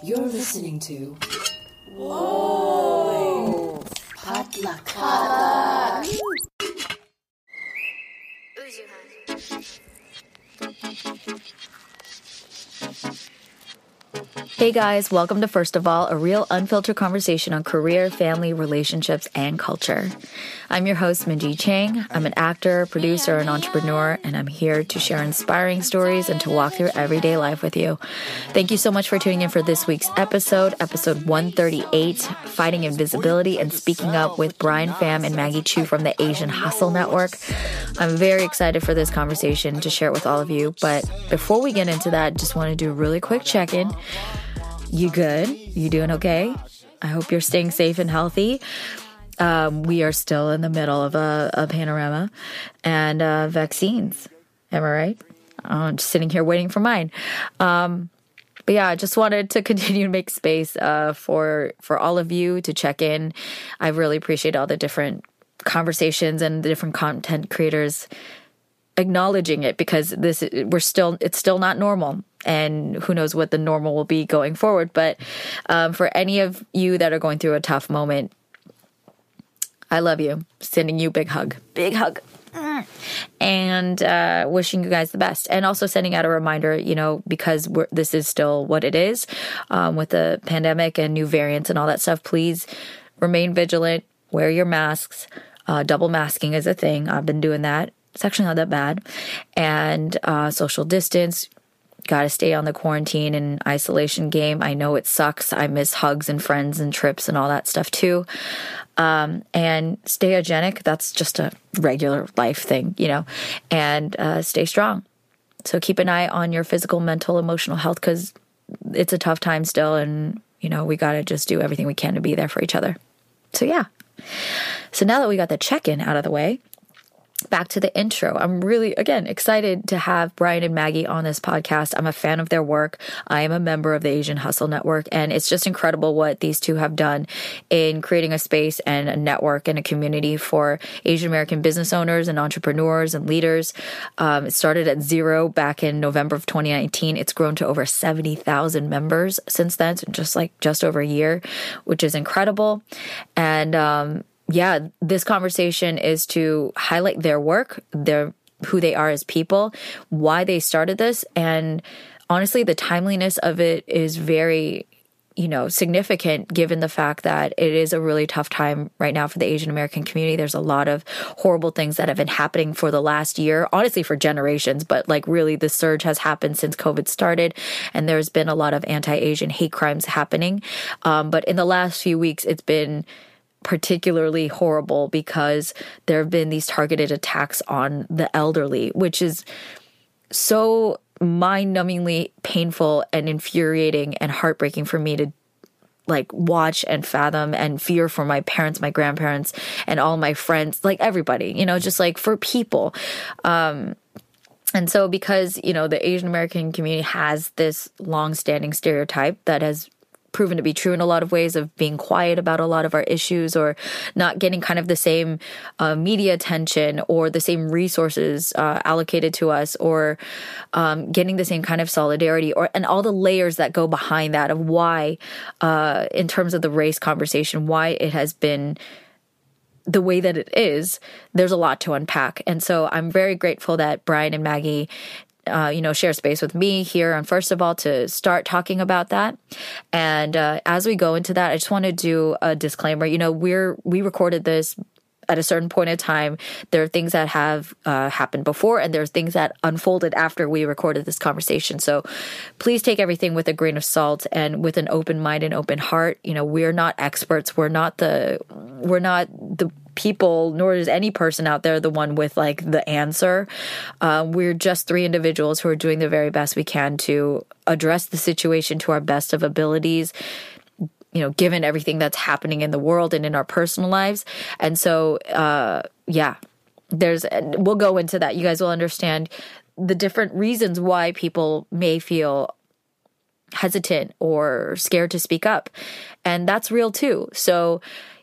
You're listening to Whoa! Potluck. Hey guys, welcome to First of All, a real unfiltered conversation on career, family, relationships, and culture. I'm your host, Minji Chang. I'm an actor, producer, and entrepreneur, and I'm here to share inspiring stories and to walk through everyday life with you. Thank you so much for tuning in for this week's episode, episode 138, Fighting Invisibility and Speaking Up with Brian Pham and Maggie Chu from the Asian Hustle Network. I'm very excited for this conversation to share it with all of you, but before we get into that, just want to do a really quick check-in. You good? You doing okay? I hope you're staying safe and healthy. We are still in the middle of a panorama and vaccines. Am I right? I'm just sitting here waiting for mine. But yeah, I just wanted to continue to make space for all of you to check in. I really appreciate all the different conversations and the different content creators acknowledging it, because it's still not normal. And who knows what the normal will be going forward. But for any of you that are going through a tough moment, I love you. Sending you big hug. And wishing you guys the best. And also sending out a reminder, you know, because this is still what it is with the pandemic and new variants and all that stuff. Please remain vigilant. Wear your masks. Double masking is a thing. I've been doing that. It's actually not that bad. And social distance. Got to stay on the quarantine and isolation game. I know it sucks. I miss hugs and friends and trips and all that stuff too. And stay hygienic. That's just a regular life thing, you know, and stay strong. So keep an eye on your physical, mental, emotional health, because it's a tough time still. And, you know, we got to just do everything we can to be there for each other. So yeah. So now that we got the check-in out of the way, back to the intro. I'm really, again, excited to have Brian and Maggie on this podcast. I'm a fan of their work. I am a member of the Asian Hustle Network, and it's just incredible what these two have done in creating a space and a network and a community for Asian American business owners and entrepreneurs and leaders. It started at 0 back in November of 2019. It's grown to over 70,000 members since then, so just over a year, which is incredible. And, yeah, this conversation is to highlight their work, who they are as people, why they started this, and honestly, the timeliness of it is very, you know, significant given the fact that it is a really tough time right now for the Asian American community. There's a lot of horrible things that have been happening for the last year, honestly for generations, but like really the surge has happened since COVID started, and there's been a lot of anti-Asian hate crimes happening. But in the last few weeks, it's been particularly horrible because there have been these targeted attacks on the elderly, which is so mind-numbingly painful and infuriating and heartbreaking for me to like watch and fathom, and fear for my parents, my grandparents, and all my friends, like everybody, you know, just like for people. And so because, you know, the Asian American community has this long-standing stereotype that has proven to be true in a lot of ways of being quiet about a lot of our issues, or not getting kind of the same media attention or the same resources allocated to us, or getting the same kind of solidarity, and all the layers that go behind that of why, in terms of the race conversation, why it has been the way that it is. There's a lot to unpack. And so I'm very grateful that Brian and Maggie share space with me here on First of All to start talking about that. And as we go into that, I just want to do a disclaimer. You know, we recorded this at a certain point in time. There are things that have happened before, and there are things that unfolded after we recorded this conversation. So please take everything with a grain of salt and with an open mind and open heart. You know, we're not experts. We're not the people, nor is any person out there the one with like the answer. We're just three individuals who are doing the very best we can to address the situation to our best of abilities, you know, given everything that's happening in the world and in our personal lives. And so, we'll go into that. You guys will understand the different reasons why people may feel hesitant or scared to speak up. And that's real too. So,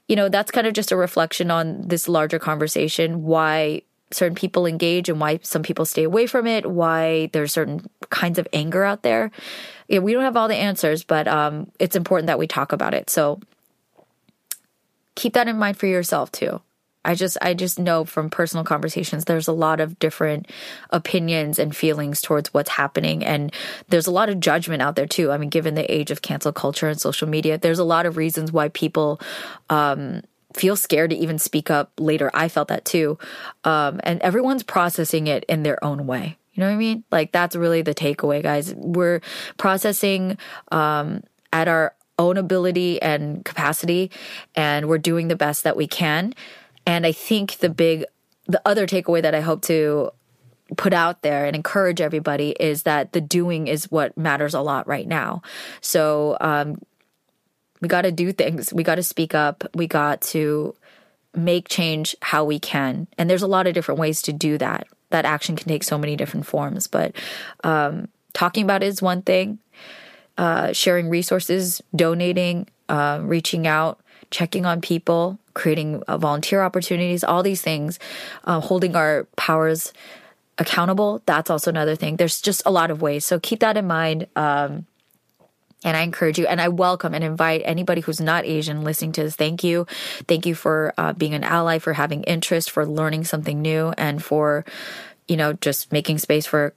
you know, that's kind of just a reflection on this larger conversation, why certain people engage and why some people stay away from it, why there's certain kinds of anger out there. yeah, we don't have all the answers, but it's important that we talk about it. So keep that in mind for yourself too. I just know from personal conversations, there's a lot of different opinions and feelings towards what's happening. And there's a lot of judgment out there too. I mean, given the age of cancel culture and social media, there's a lot of reasons why people feel scared to even speak up later. I felt that too. And everyone's processing it in their own way. You know what I mean? Like, that's really the takeaway, guys. We're processing at our own ability and capacity, and we're doing the best that we can. And I think the other takeaway that I hope to put out there and encourage everybody is that the doing is what matters a lot right now. So we got to do things. We got to speak up. We got to make change how we can. And there's a lot of different ways to do that. That action can take so many different forms. But talking about it is one thing. Sharing resources, donating, reaching out, checking on people, creating volunteer opportunities, all these things, holding our powers accountable. That's also another thing. There's just a lot of ways. So keep that in mind. And I encourage you, and I welcome and invite anybody who's not Asian listening to this. Thank you. Thank you for being an ally, for having interest, for learning something new, and for, just making space for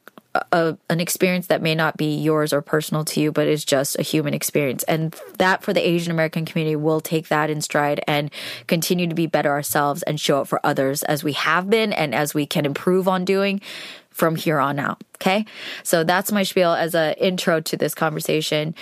an experience that may not be yours or personal to you, but is just a human experience. And that, for the Asian American community, we'll take that in stride and continue to be better ourselves and show up for others as we have been and as we can improve on doing from here on out. Okay. So that's my spiel as an intro to this conversation.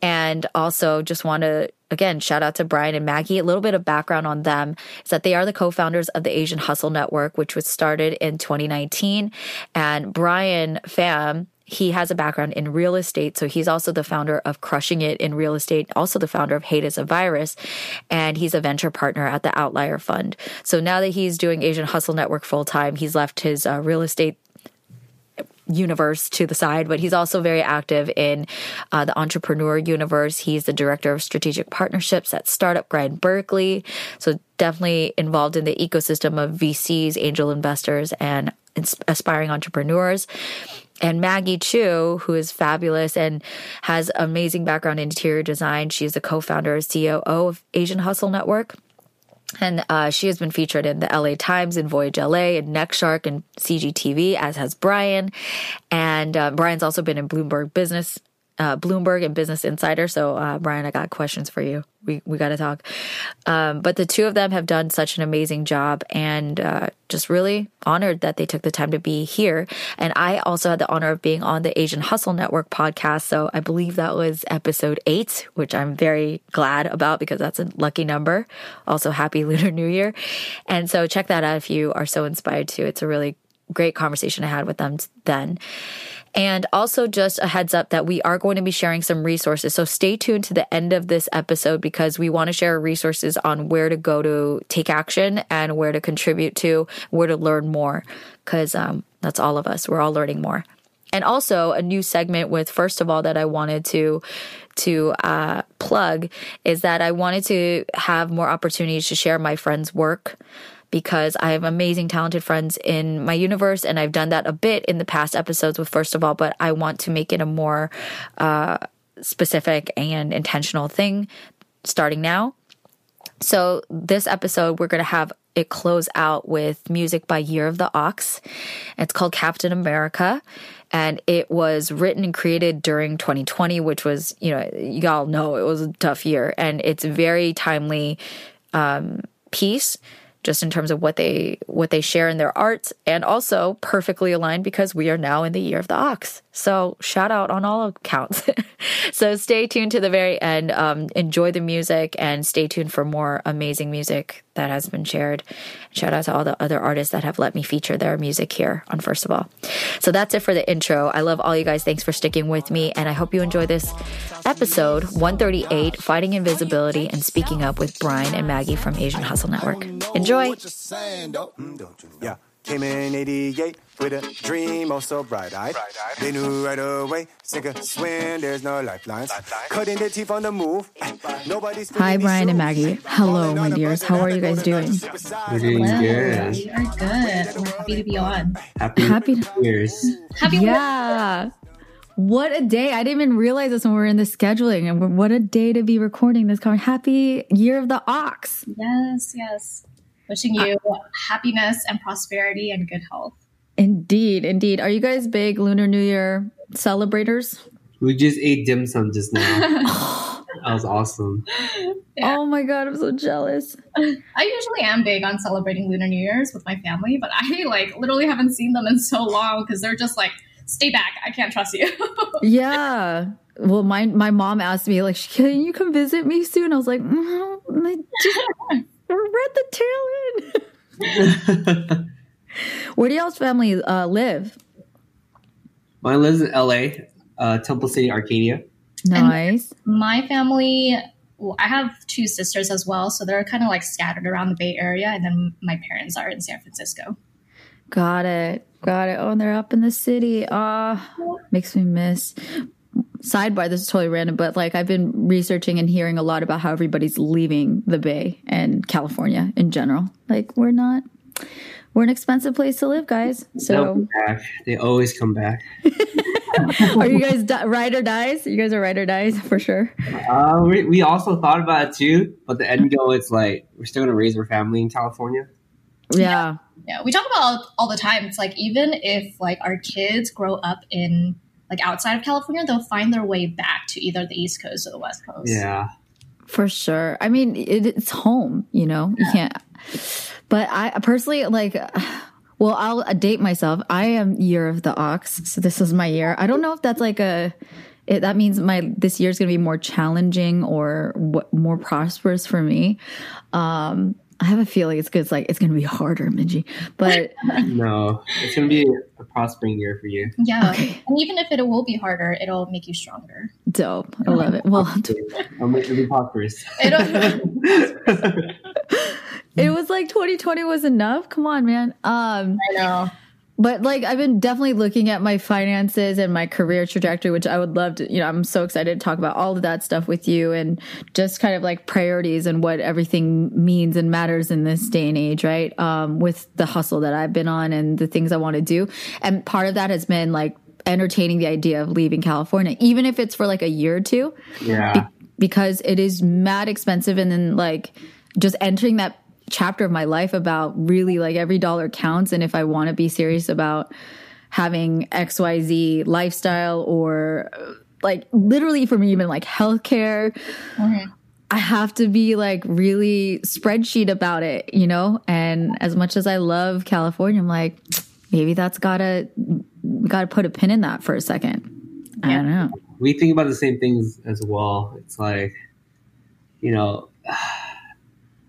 And also just want to, again, shout out to Brian and Maggie. A little bit of background on them is that they are the co-founders of the Asian Hustle Network, which was started in 2019. And Brian Pham, he has a background in real estate. So he's also the founder of Crushing It in Real Estate, also the founder of Hate is a Virus. And he's a venture partner at the Outlier Fund. So now that he's doing Asian Hustle Network full time, he's left his real estate universe to the side, but he's also very active in the entrepreneur universe. He's the director of strategic partnerships at Startup Grind Berkeley. So definitely involved in the ecosystem of VCs, angel investors, and aspiring entrepreneurs. And Maggie Chu, who is fabulous and has amazing background in interior design. She is the co-founder and COO of Asian Hustle Network. And she has been featured in the LA Times and Voyage LA and Next Shark and CGTV, as has Brian. And Brian's also been in Bloomberg and Business Insider. So Brian, I got questions for you. We got to talk. But the two of them have done such an amazing job, and just really honored that they took the time to be here. And I also had the honor of being on the Asian Hustle Network podcast. So I believe that was episode 8, which I'm very glad about because that's a lucky number. Also, happy Lunar New Year. And so check that out if you are so inspired to. It's a really great conversation I had with them then. And also just a heads up that we are going to be sharing some resources. So stay tuned to the end of this episode because we want to share resources on where to go to take action and where to contribute to, where to learn more, because that's all of us. We're all learning more. And also a new segment with, first of all, that I wanted to plug is that I wanted to have more opportunities to share my friends' work, because I have amazing, talented friends in my universe, and I've done that a bit in the past episodes with First of All, but I want to make it a more specific and intentional thing starting now. So this episode, we're going to have it close out with music by Year of the Ox. It's called Captain America, and it was written and created during 2020, which was, you all know, it was a tough year, and it's a very timely piece, just in terms of what they share in their arts, and also perfectly aligned because we are now in the Year of the Ox. So shout out on all accounts. So stay tuned to the very end. Enjoy the music and stay tuned for more amazing music that has been shared. Shout out to all the other artists that have let me feature their music here on First of All. So that's it for the intro. I love all you guys. Thanks for sticking with me. And I hope you enjoy this episode 138, Fighting Invisibility and Speaking Up with Brian and Maggie from Asian Hustle Network. Enjoy. Yeah. Came in 88 with a dream, oh so bright-eyed. They knew right away, sink or swim, there's no lifelines. Cutting their teeth on the move. Nobody's. Hi, Brian and Maggie. Hello, my dears. How are you guys doing? We're doing good. We are good. We're happy to be on. Happy New Year's. Happy New Year's. Yeah. What a day. I didn't even realize this when we were in the scheduling. And what a day to be recording this. Happy Year of the Ox. Yes, yes. Wishing you happiness and prosperity and good health. Indeed, indeed. Are you guys big Lunar New Year celebrators? We just ate dim sum just now. That was awesome. Yeah. Oh my God, I'm so jealous. I usually am big on celebrating Lunar New Year's with my family, but I literally haven't seen them in so long because they're just like, stay back. I can't trust you. Yeah. Well, my mom asked me, can you come visit me soon? I was like, we're at the tail end. Where do y'all's family live? Mine lives in LA, Temple City, Arcadia. Nice. And my family, I have two sisters as well, so they're kind of scattered around the Bay Area, and then my parents are in San Francisco. Got it. Oh, and they're up in the city. Makes me miss. Sidebar, this is totally random, but I've been researching and hearing a lot about how everybody's leaving the Bay and California in general. We're an expensive place to live, guys. So they always come back. Are you guys ride or dies? You guys are ride or dies for sure. We also thought about it too, but the end goal is we're still gonna raise our family in California. Yeah, yeah. We talk about it all the time. It's even if our kids grow up in outside of California, they'll find their way back to either the East Coast or the West Coast. Yeah, for sure. I mean, it's home. Yeah. You can't. But I personally well, I'll date myself. I am Year of the Ox, so this is my year. I don't know if that's that means this year's going to be more challenging or more prosperous for me. I have a feeling it's because it's going to be harder, Minji. But no, it's going to be a prospering year for you. Yeah, okay. And even if it will be harder, it'll make you stronger. Dope, I love it. Well, it'll make you prosperous. It was 2020 was enough. Come on, man. I know. But I've been definitely looking at my finances and my career trajectory, which I would love to, I'm so excited to talk about all of that stuff with you and just kind of priorities and what everything means and matters in this day and age, right? With the hustle that I've been on and the things I want to do. And part of that has been entertaining the idea of leaving California, even if it's for a year or two. Yeah. Because it is mad expensive. And then just entering that chapter of my life about really every dollar counts, and if I want to be serious about having XYZ lifestyle or literally for me even healthcare, okay, I have to be really spreadsheet about it, and as much as I love California, I'm maybe that's gotta put a pin in that for a second. Yeah. I don't know, we think about the same things as well. It's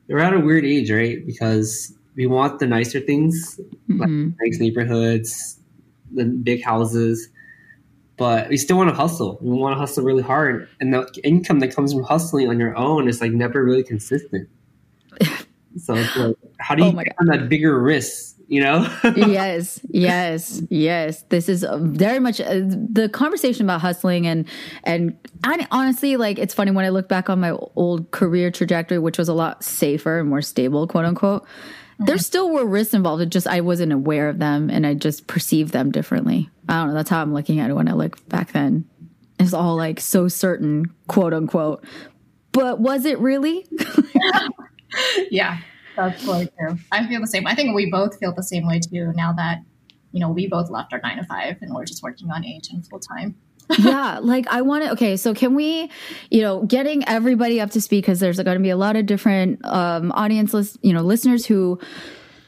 we're at a weird age, right? Because we want the nicer things, nice neighborhoods, the big houses, but we still want to hustle. We want to hustle really hard. And the income that comes from hustling on your own is never really consistent. So it's how do you take on that bigger risk, Yes. This is very much the conversation about hustling. And I honestly, it's funny when I look back on my old career trajectory, which was a lot safer and more stable, quote unquote, there still were risks involved. It just, I wasn't aware of them and I just perceived them differently. I don't know. That's how I'm looking at it when I look back then. It's all so certain, quote unquote, but was it really? Yeah. That's totally true. I feel the same. I think we both feel the same way too. Now that, we both left our 9-to-5 and we're just working on agent full time. Yeah. So can we, getting everybody up to speed, because there's going to be a lot of different audience, listeners who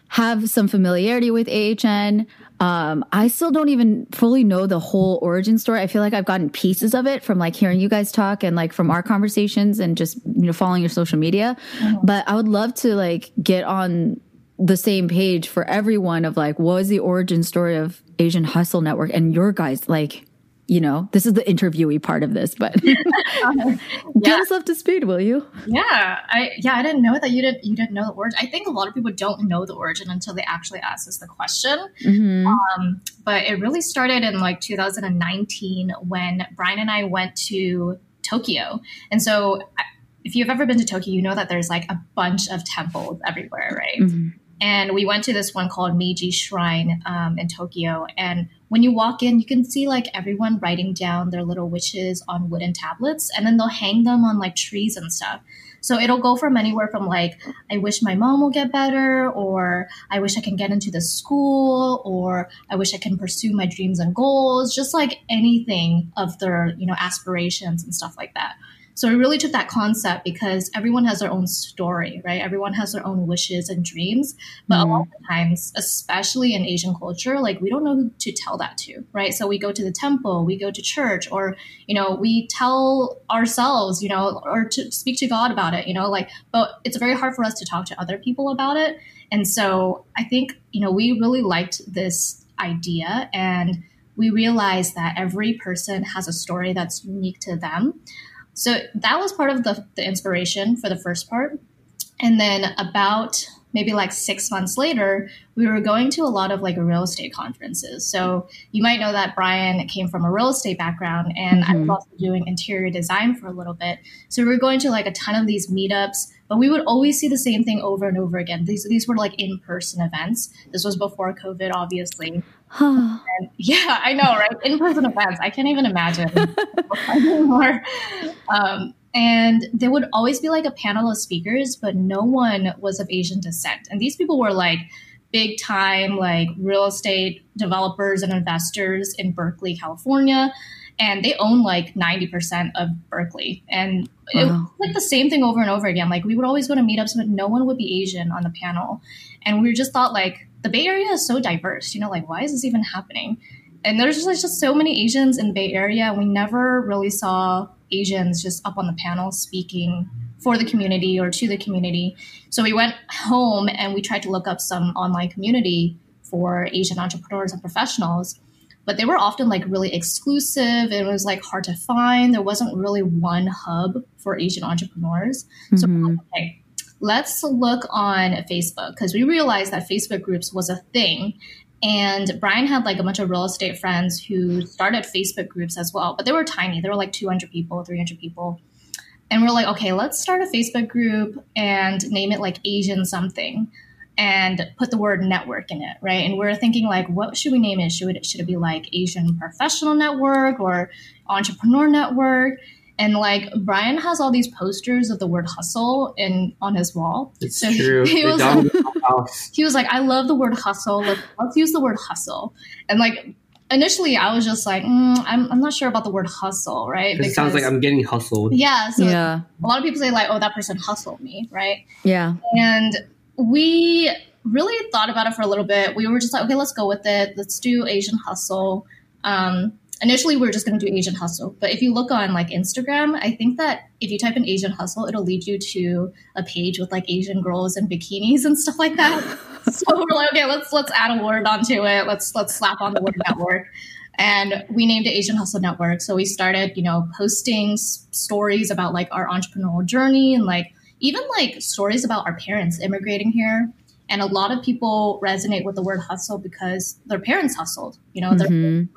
have some familiarity with AHN. I still don't even fully know the whole origin story. I feel I've gotten pieces of it from hearing you guys talk and from our conversations and just, following your social media. Mm-hmm. But I would love to get on the same page for everyone of what was the origin story of Asian Hustle Network and your guys, this is the interviewee part of this, but get us up to speed, will you? Yeah. I didn't know that you didn't know the origin. I think a lot of people don't know the origin until they actually ask us the question. Mm-hmm. But it really started in 2019 when Brian and I went to Tokyo. And so if you've ever been to Tokyo, you know that there's a bunch of temples everywhere, right? Mm-hmm. And we went to this one called Meiji Shrine in Tokyo. And when you walk in, you can see like everyone writing down their little wishes on wooden tablets, and then they'll hang them on like trees and stuff. So it'll go from anywhere from like, I wish my mom will get better, or I wish I can get into this school, or I wish I can pursue my dreams and goals, just like anything of their, you know, aspirations and stuff like that. So we really took that concept because everyone has their own story, right? Everyone has their own wishes and dreams. But a lot of times, especially in Asian culture, like we don't know who to tell that to, right? So we go to the temple, we go to church, or, you know, we tell ourselves, you know, or to speak to God about it, you know, like, but it's very hard for us to talk to other people about it. And so I think, you know, we really liked this idea, and we realized that every person has a story that's unique to them. So that was part of the inspiration for the first part. And then about maybe like 6 months later, we were going to a lot of like real estate conferences. So you might know that Brian came from a real estate background, and I was also doing interior design for a little bit. So we were going to like a ton of these meetups, but we would always see the same thing over and over again. These were like in-person events. This was before COVID, obviously. And yeah, I know, right? In-person events. I can't even imagine anymore. And there would always be like a panel of speakers, but no one was of Asian descent. And these people were like big time, like real estate developers and investors in Berkeley, California. And they own like 90% of Berkeley. And it was like the same thing over and over again. Like we would always go to meetups, but no one would be Asian on the panel. And we just thought like, the Bay Area is so diverse, you know, like why is this even happening? And there's just so many Asians in the Bay Area. We never really saw Asians just up on the panel speaking for the community or to the community. So we went home and we tried to look up some online community for Asian entrepreneurs and professionals, but they were often like really exclusive. It was like hard to find. There wasn't really one hub for Asian entrepreneurs. So okay, let's look on Facebook, because we realized that Facebook groups was a thing. And Brian had like a bunch of real estate friends who started Facebook groups as well, but they were tiny. They were like 200 people, 300 people. And we're like, okay, let's start a Facebook group and name it like Asian something and put the word network in it, right? And we're thinking like, what should we name it? Should it be like Asian Professional Network or Entrepreneur Network? And like Brian has all these posters of the word hustle on his wall. It's so true. He was like, I love the word hustle. Let's use the word hustle. And like initially I was just like, I'm not sure about the word hustle, right? Because it sounds like I'm getting hustled. Yeah. So yeah. A lot of people say like, oh, that person hustled me, right? Yeah. And we really thought about it for a little bit. We were just like, okay, let's go with it. Let's do Asian Hustle. Initially, we were just going to do Asian Hustle. But if you look on like Instagram, I think that if you type in Asian Hustle, it'll lead you to a page with like Asian girls in bikinis and stuff like that. So we're like, okay, let's add a word onto it. Let's slap on the word network. And we named it Asian Hustle Network. So we started, you know, posting stories about like our entrepreneurial journey and like even like stories about our parents immigrating here. And a lot of people resonate with the word hustle because their parents hustled, you know,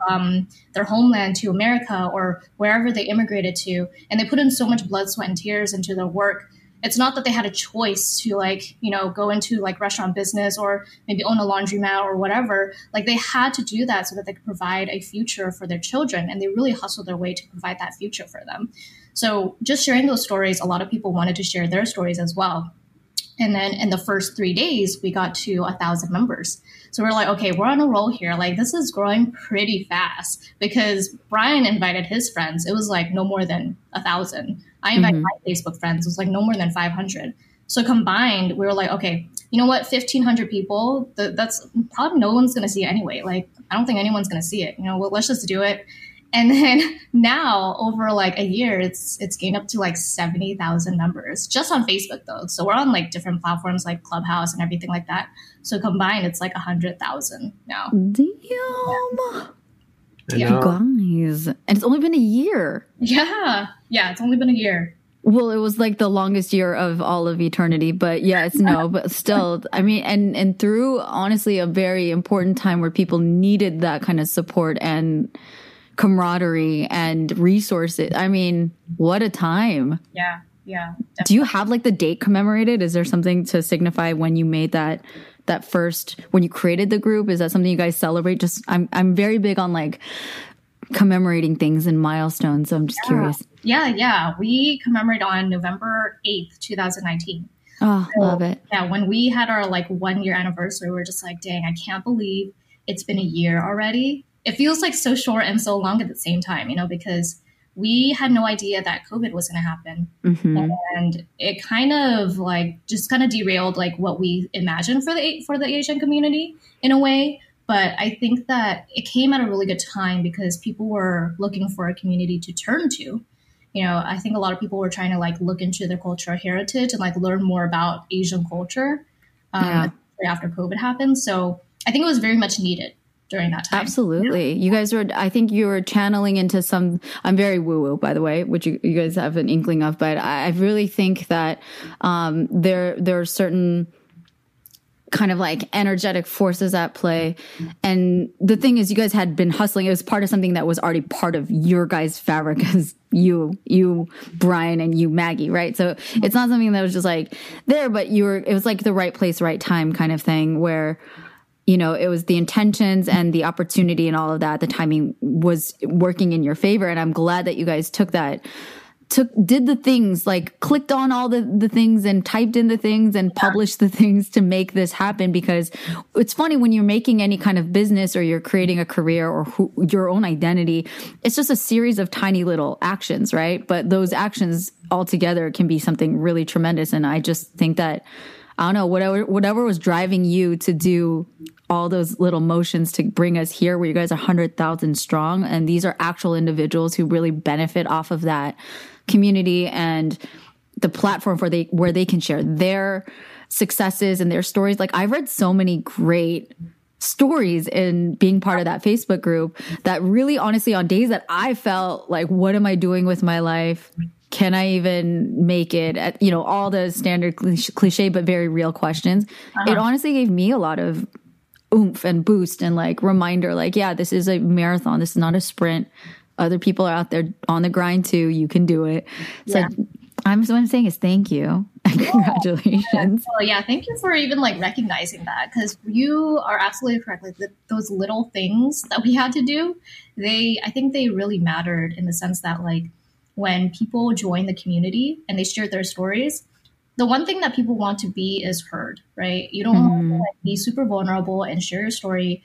from their homeland to America or wherever they immigrated to. And they put in so much blood, sweat, and tears into their work. It's not that they had a choice to like, you know, go into like restaurant business or maybe own a laundromat or whatever. Like they had to do that so that they could provide a future for their children. And they really hustled their way to provide that future for them. So just sharing those stories, a lot of people wanted to share their stories as well. And then in the first 3 days, we got to 1,000 members. So we're like, okay, we're on a roll here. Like this is growing pretty fast because Brian invited his friends. It was like no more than 1,000. I invited my Facebook friends. It was like no more than 500. So combined, we were like, okay, you know what? 1,500 people, that's probably no one's going to see it anyway. Like I don't think anyone's going to see it. You know, well, let's just do it. And then now over like a year, it's gained up to like 70,000 members just on Facebook though. So we're on like different platforms like Clubhouse and everything like that. So combined, it's like 100,000 now. Damn. Yeah. Yeah. Guys. And it's only been a year. Yeah. Yeah. It's only been a year. Well, it was like the longest year of all of eternity, but yeah, but still, I mean, and through honestly a very important time where people needed that kind of support and camaraderie and resources. I mean, what a time. Yeah. Definitely. Do you have like the date commemorated? Is there something to signify when you made that that first, when you created the group? Is that something you guys celebrate? Just, I'm very big on like commemorating things and milestones. So I'm just curious. Yeah. We commemorate on November 8th, 2019. Oh, so, love it. Yeah. When we had our 1 year anniversary, we were just like, dang, I can't believe it's been a year already. It feels like so short and so long at the same time, because we had no idea that COVID was going to happen. Mm-hmm. And it kind of just derailed what we imagined for the Asian community in a way. But I think that it came at a really good time because people were looking for a community to turn to. I think a lot of people were trying to look into their cultural heritage and learn more about Asian culture after COVID happened. So I think it was very much needed during that time. Absolutely. Yeah. You guys were, I think you were channeling into some, I'm very woo-woo, by the way, which you guys have an inkling of, but I really think that there are certain kind of energetic forces at play. And the thing is, you guys had been hustling. It was part of something that was already part of your guys' fabric as you, Brian, and you, Maggie, right? So it's not something that was just there, but it was the right place, right time kind of thing where, it was the intentions and the opportunity and all of that. The timing was working in your favor. And I'm glad that you guys did the things, clicked on all the things and typed in the things and published the things to make this happen. Because it's funny, when you're making any kind of business or you're creating a career or your own identity, it's just a series of tiny little actions, right? But those actions all together can be something really tremendous. And I just think that, I don't know, whatever was driving you to do all those little motions to bring us here where you guys are 100,000 strong. And these are actual individuals who really benefit off of that community and the platform where they can share their successes and their stories. I've read so many great stories in being part of that Facebook group that really, honestly, on days that I felt what am I doing with my life? Can I even make it? All the standard cliche, but very real questions. Uh-huh. It honestly gave me a lot of oomph and boost and reminder, this is a marathon. This is not a sprint. Other people are out there on the grind too. You can do it. So what I'm saying is thank you. And congratulations. Yeah. Well, yeah. Thank you for even recognizing that, because you are absolutely correct. Those little things that we had to do, I think they really mattered in the sense that when people join the community and they share their stories, the one thing that people want to be is heard, right? You don't want to be super vulnerable and share your story,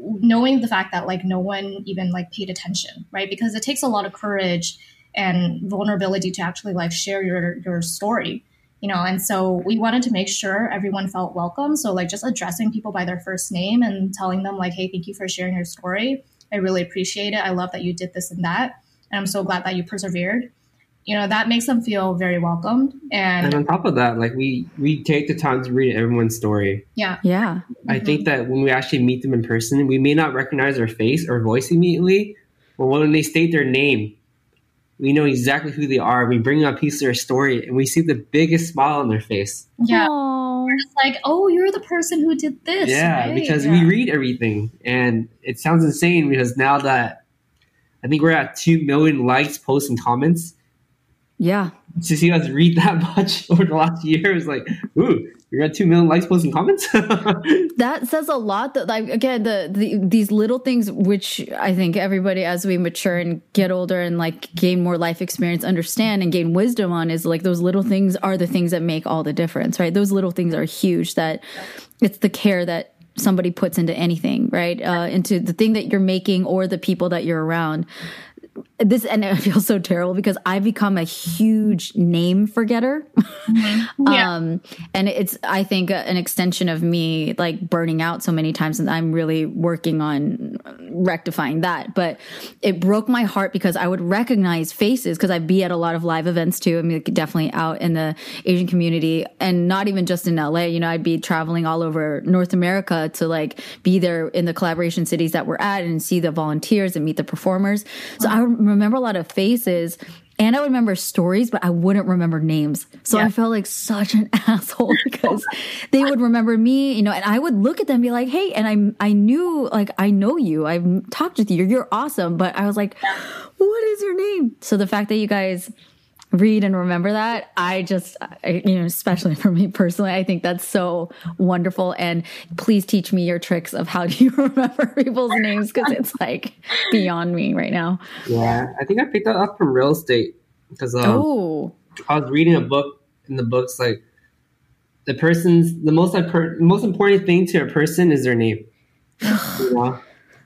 knowing the fact that no one even paid attention, right? Because it takes a lot of courage and vulnerability to actually share your story, And so we wanted to make sure everyone felt welcome. So just addressing people by their first name and telling them hey, thank you for sharing your story. I really appreciate it. I love that you did this and that. And I'm so glad that you persevered. That makes them feel very welcomed. And on top of that, we take the time to read everyone's story. Yeah. Yeah. I think that when we actually meet them in person, we may not recognize their face or voice immediately, but when they state their name, we know exactly who they are. We bring up a piece of their story and we see the biggest smile on their face. Yeah. Aww. We're just oh, you're the person who did this. Yeah, right? Because we read everything. And it sounds insane because now that I think we're at 2 million likes, posts, and comments. Yeah. To see us read that much over the last year is ooh, you're at 2 million likes, posts, and comments? That says a lot. That again, these little things, which I think everybody, as we mature and get older and gain more life experience, understand and gain wisdom on, is those little things are the things that make all the difference, right? Those little things are huge. That it's the care that somebody puts into anything, right? Into the thing that you're making or the people that you're around. This, and I feel so terrible because I become a huge name forgetter. Yeah. And it's, I think, an extension of me burning out so many times, and I'm really working on rectifying that. But it broke my heart because I would recognize faces because I'd be at a lot of live events too. I mean, definitely out in the Asian community, and not even just in LA. I'd be traveling all over North America to be there in the collaboration cities that we're at and see the volunteers and meet the performers. So I remember a lot of faces and I would remember stories, but I wouldn't remember names. So I felt such an asshole because they would remember me, and I would look at them and be like, hey, and I knew, I know you, I've talked with you, you're awesome. But I was what is your name? So the fact that you guys read and remember that. Especially for me personally, I think that's so wonderful. And please teach me your tricks of how do you remember people's names, because it's like beyond me right now. Yeah, I think I picked that up from real estate because I was reading a book, and the book's like the most important thing to a person is their name. You know?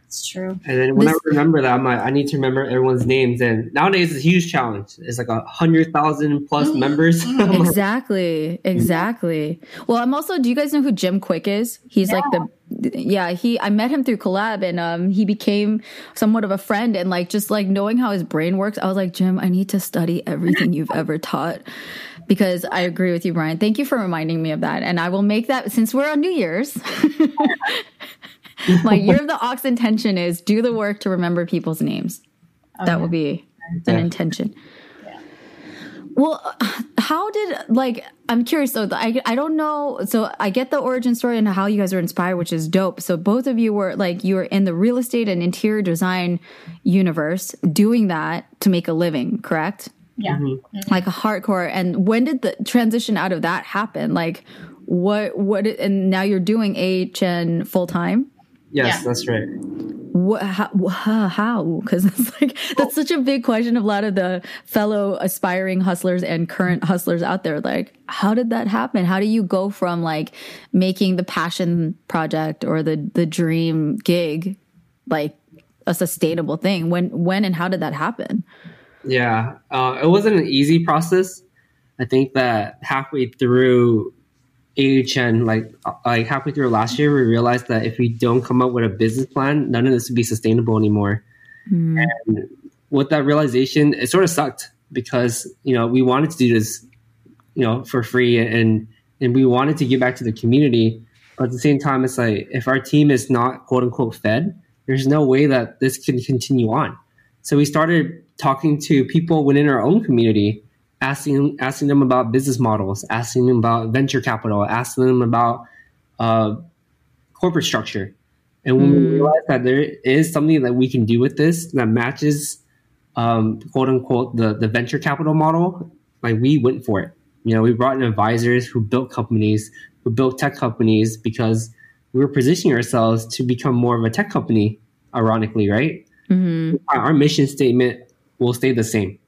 It's true. And then when I remember that, I'm like, I need to remember everyone's names. And nowadays it's a huge challenge. It's like 100,000 plus members. Exactly. Well, I'm also, do you guys know who Jim Quick is? He's like I met him through collab, and he became somewhat of a friend, and like, just like knowing how his brain works, I was like, Jim, I need to study everything you've ever taught. Because I agree with you, Brian. Thank you for reminding me of that. And I will make that, since we're on New Year's, my Year of the Ox intention is do the work to remember people's names. Okay. That will be an intention. Yeah. Well, how did, like, I'm curious. So I don't know. So I get the origin story and how you guys were inspired, which is dope. So both of you were like, you were in the real estate and interior design universe doing that to make a living, correct? Yeah. Mm-hmm. Like a hardcore. And when did the transition out of that happen? Like what, and now you're doing AHN full time? Yes, that's right. What, how? Because it's like, that's such a big question of a lot of the fellow aspiring hustlers and current hustlers out there. Like, how did that happen? How do you go from like making the passion project or the dream gig like a sustainable thing? When and how did that happen? Yeah, it wasn't an easy process. I think that halfway through AHN, like halfway through last year, we realized that if we don't come up with a business plan, none of this would be sustainable anymore. Mm. And with that realization, it sort of sucked because, you know, we wanted to do this, you know, for free, and we wanted to give back to the community. But at the same time, it's like, if our team is not quote unquote fed, there's no way that this can continue on. So we started talking to people within our own community, asking them about business models, asking them about venture capital, asking them about corporate structure. And when we realized that there is something that we can do with this that matches, quote unquote, the venture capital model, like we went for it. You know, we brought in advisors who built companies, who built tech companies, because we were positioning ourselves to become more of a tech company, ironically, right? Mm-hmm. Our mission statement will stay the same,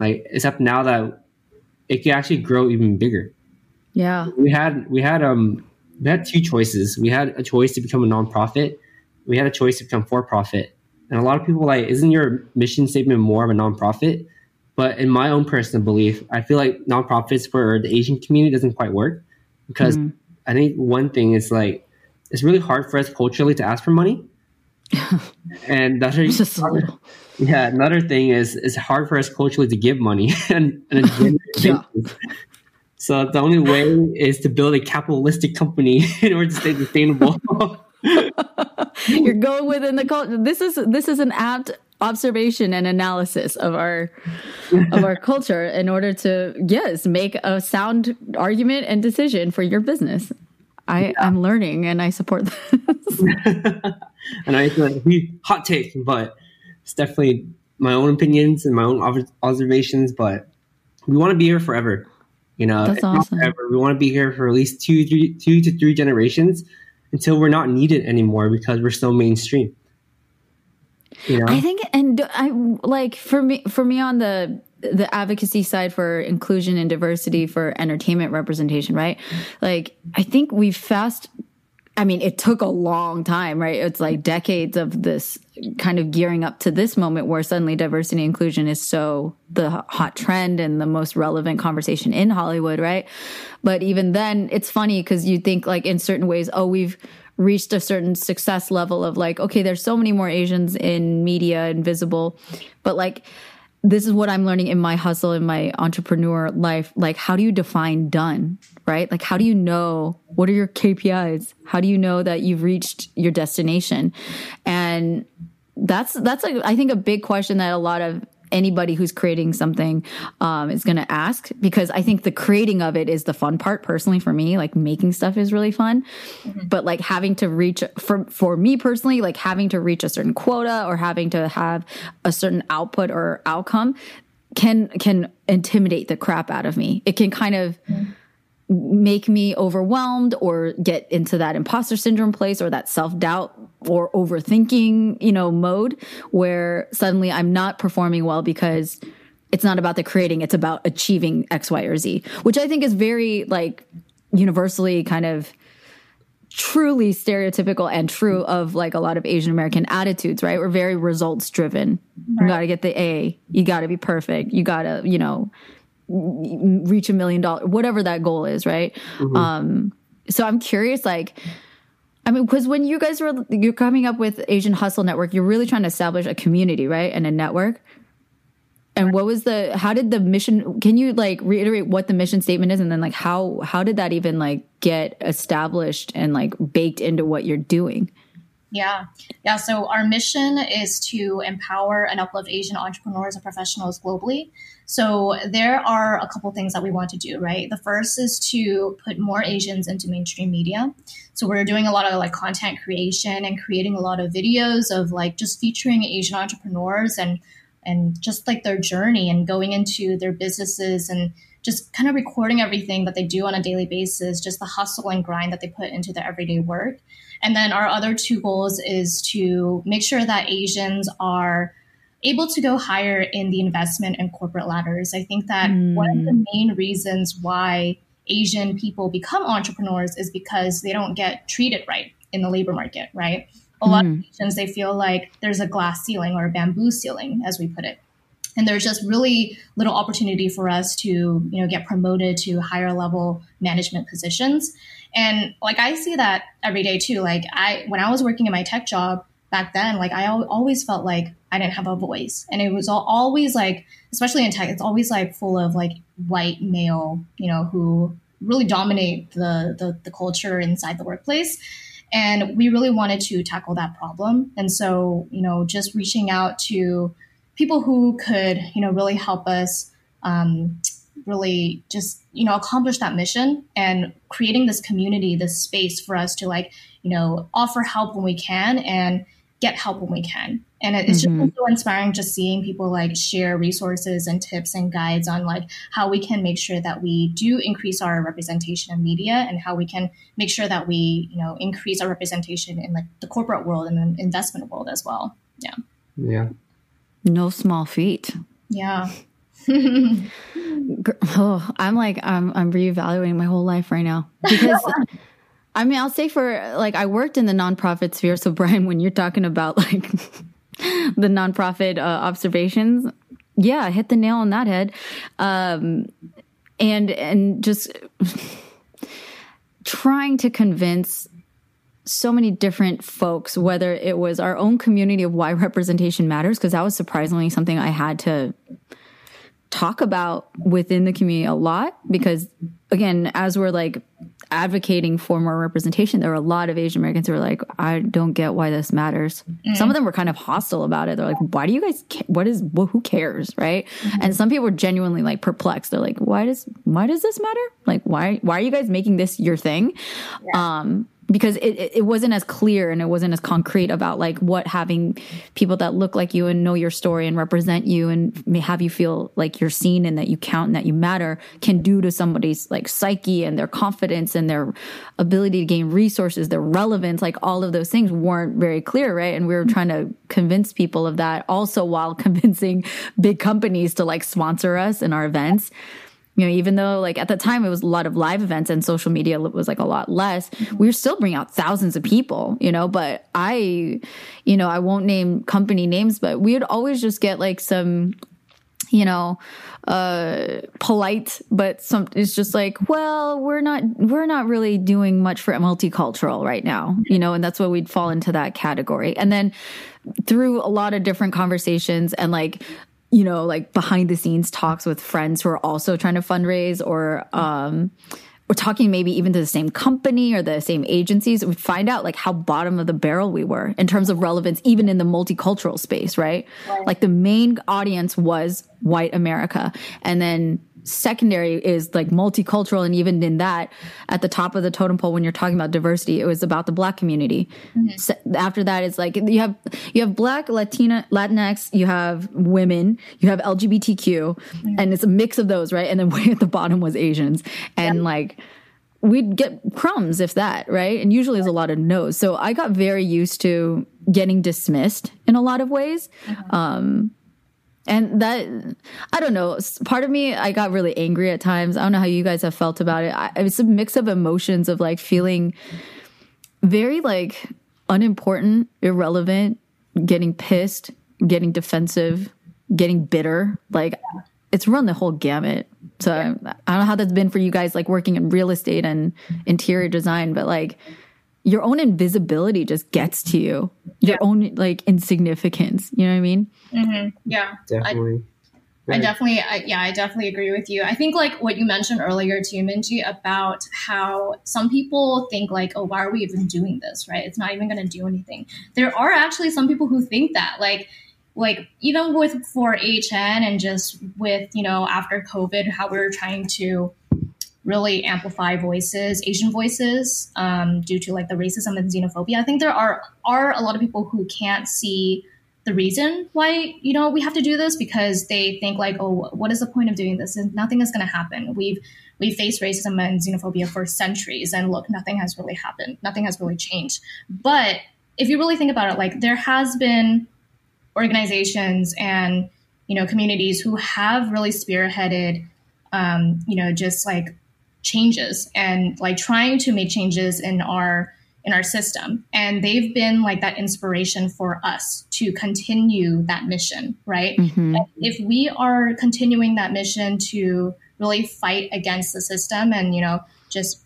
like, except now that it can actually grow even bigger. Yeah, we had two choices. We had a choice to become a nonprofit. We had a choice to become for profit. And a lot of people were like, isn't your mission statement more of a nonprofit? But in my own personal belief, I feel like nonprofits for the Asian community doesn't quite work because I think one thing is like, it's really hard for us culturally to ask for money. And that's just a little. Yeah, another thing is it's hard for us culturally to give money and yeah. So the only way is to build a capitalistic company in order to stay sustainable. You're going within the culture. This is an apt observation and analysis of our culture in order to make a sound argument and decision for your business. I'm learning and I support this. And I feel like hot take, but it's definitely my own opinions and my own observations. But we want to be here forever, you know. That's awesome. Forever. We want to be here for at least two to three generations until we're not needed anymore because we're so mainstream. You know? I think, and I like for me on the advocacy side for inclusion and diversity for entertainment representation, right? Like, I think it took a long time, right? It's like decades of this kind of gearing up to this moment where suddenly diversity and inclusion is so the hot trend and the most relevant conversation in Hollywood, right? But even then, it's funny because you think like in certain ways, we've reached a certain success level of like, okay, there's so many more Asians in media and visible, but like, this is what I'm learning in my hustle, in my entrepreneur life. Like, how do you define done, right? Like, how do you know, what are your KPIs? How do you know that you've reached your destination? And that's like, I think a big question that a lot of anybody who's creating something is going to ask, because I think the creating of it is the fun part personally for me. Like, making stuff is really fun, but like having to reach for me personally, like having to reach a certain quota or having to have a certain output or outcome can intimidate the crap out of me. It can kind of make me overwhelmed or get into that imposter syndrome place or that self-doubt or overthinking, you know, mode where suddenly I'm not performing well because it's not about the creating, it's about achieving X, Y, or Z, which I think is very like universally kind of truly stereotypical and true of like a lot of Asian American attitudes, right? We're very results driven. Right. You got to get the A, you got to be perfect. You got to, you know, reach $1 million, whatever that goal is. Right. Mm-hmm. So I'm curious, like, I mean, because when you guys were, you're coming up with Asian Hustle Network, you're really trying to establish a community, right? And a network. And what was the, how did the mission, can you like reiterate what the mission statement is? And then like, how did that even like get established and like baked into what you're doing? Yeah. So our mission is to empower and uplift Asian entrepreneurs and professionals globally. So there are a couple things that we want to do, right? The first is to put more Asians into mainstream media. So we're doing a lot of like content creation and creating a lot of videos of like just featuring Asian entrepreneurs and just like their journey and going into their businesses and just kind of recording everything that they do on a daily basis, just the hustle and grind that they put into their everyday work. And then our other two goals is to make sure that Asians are able to go higher in the investment and corporate ladders. I think that one of the main reasons why Asian people become entrepreneurs is because they don't get treated right in the labor market, right? A lot of Asians, they feel like there's a glass ceiling or a bamboo ceiling, as we put it. And there's just really little opportunity for us to, you know, get promoted to higher level management positions. And like, I see that every day too. Like when I was working in my tech job back then, like I always felt like I didn't have a voice. And it was always like, especially in tech, it's always like full of like white male, you know, who really dominate the culture inside the workplace. And we really wanted to tackle that problem. And so, you know, just reaching out to people who could, you know, really help us really just, you know, accomplish that mission and creating this community, this space for us to like, you know, offer help when we can and get help when we can. And it's just so inspiring just seeing people like share resources and tips and guides on like how we can make sure that we do increase our representation in media and how we can make sure that we, you know, increase our representation in like the corporate world and the investment world as well. Yeah. Yeah. No small feat. Yeah. Oh, I'm like, I'm reevaluating my whole life right now because I mean, I'll say for like, I worked in the nonprofit sphere. So Brian, when you're talking about like the nonprofit observations, yeah, I hit the nail on that head. And just trying to convince so many different folks, whether it was our own community of why representation matters, because that was surprisingly something I had to talk about within the community a lot, because again, as we're like advocating for more representation, there were a lot of Asian Americans who were like, I don't get why this matters. Mm-hmm. Some of them were kind of hostile about it. They're like, why do you guys care? Who cares? Right. Mm-hmm. And some people were genuinely like perplexed. They're like, why does this matter? Like, why are you guys making this your thing? Yeah. Because it wasn't as clear and it wasn't as concrete about like what having people that look like you and know your story and represent you and may have you feel like you're seen and that you count and that you matter can do to somebody's like psyche and their confidence and their ability to gain resources, their relevance, like all of those things weren't very clear, right? And we were trying to convince people of that also while convincing big companies to like sponsor us in our events. You know, even though like at the time it was a lot of live events and social media was like a lot less, we were still bringing out thousands of people, you know, but I won't name company names, but we would always just get like some, you know, polite, but it's just like, well, we're not really doing much for multicultural right now, you know, and that's why we'd fall into that category. And then through a lot of different conversations and like, you know, like behind the scenes talks with friends who are also trying to fundraise or talking maybe even to the same company or the same agencies, we find out like how bottom of the barrel we were in terms of relevance, even in the multicultural space, right? Like the main audience was white America. And then secondary is like multicultural. And even in that, at the top of the totem pole, when you're talking about diversity, it was about the Black community. Mm-hmm. So after that, it's like you have Black, Latina, Latinx, you have women, you have LGBTQ, mm-hmm. and it's a mix of those, right? And then way at the bottom was Asians. And yeah. like we'd get crumbs if that, right? And usually there's a lot of no's. So I got very used to getting dismissed in a lot of ways. Mm-hmm. And that, I don't know, part of me, I got really angry at times. I don't know how you guys have felt about it. It's a mix of emotions of like feeling very like unimportant, irrelevant, getting pissed, getting defensive, getting bitter. Like it's run the whole gamut. So yeah. I don't know how that's been for you guys, like working in real estate and interior design, but like your own invisibility just gets to you, your own like insignificance. You know what I mean? Mm-hmm. Yeah, definitely. I definitely agree with you. I think like what you mentioned earlier too, Minji, about how some people think like, oh, why are we even doing this? Right? It's not even going to do anything. There are actually some people who think that like even with for HN and just with, you know, after COVID, how we were trying to really amplify voices, Asian voices, due to like the racism and xenophobia. I think there are a lot of people who can't see the reason why, you know, we have to do this, because they think like, oh, what is the point of doing this? And nothing is going to happen. We faced racism and xenophobia for centuries, and look, nothing has really happened. Nothing has really changed. But if you really think about it, like there has been organizations and, you know, communities who have really spearheaded, you know, just like changes and like trying to make changes in our system. And they've been like that inspiration for us to continue that mission, right? Mm-hmm. And if we are continuing that mission to really fight against the system and, you know, just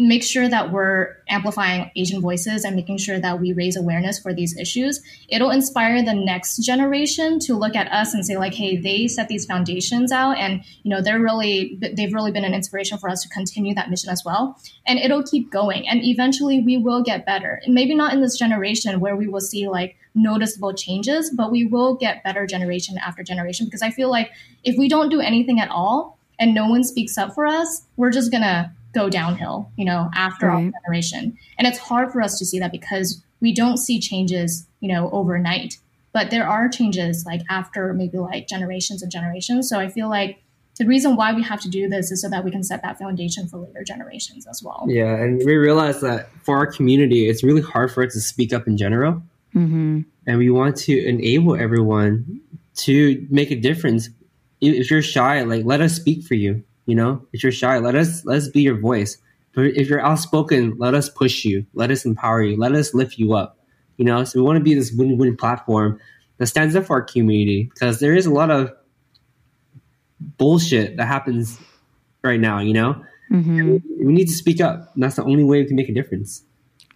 make sure that we're amplifying Asian voices and making sure that we raise awareness for these issues, it'll inspire the next generation to look at us and say like, hey, they set these foundations out and, you know, they've really been an inspiration for us to continue that mission as well. And it'll keep going. And eventually we will get better. Maybe not in this generation where we will see like noticeable changes, but we will get better generation after generation. Because I feel like if we don't do anything at all and no one speaks up for us, we're just going to go downhill, you know, after right. our generation. And it's hard for us to see that because we don't see changes, you know, overnight, but there are changes like after maybe like generations and generations. So I feel like the reason why we have to do this is so that we can set that foundation for later generations as well. Yeah. And we realize that for our community, it's really hard for us to speak up in general. Mm-hmm. And we want to enable everyone to make a difference. If you're shy, like let us speak for you. You know, if you're shy, let us be your voice. But if you're outspoken, let us push you. Let us empower you. Let us lift you up. You know, so we want to be this win-win platform that stands up for our community, because there is a lot of bullshit that happens right now, you know. Mm-hmm. We need to speak up. And that's the only way we can make a difference.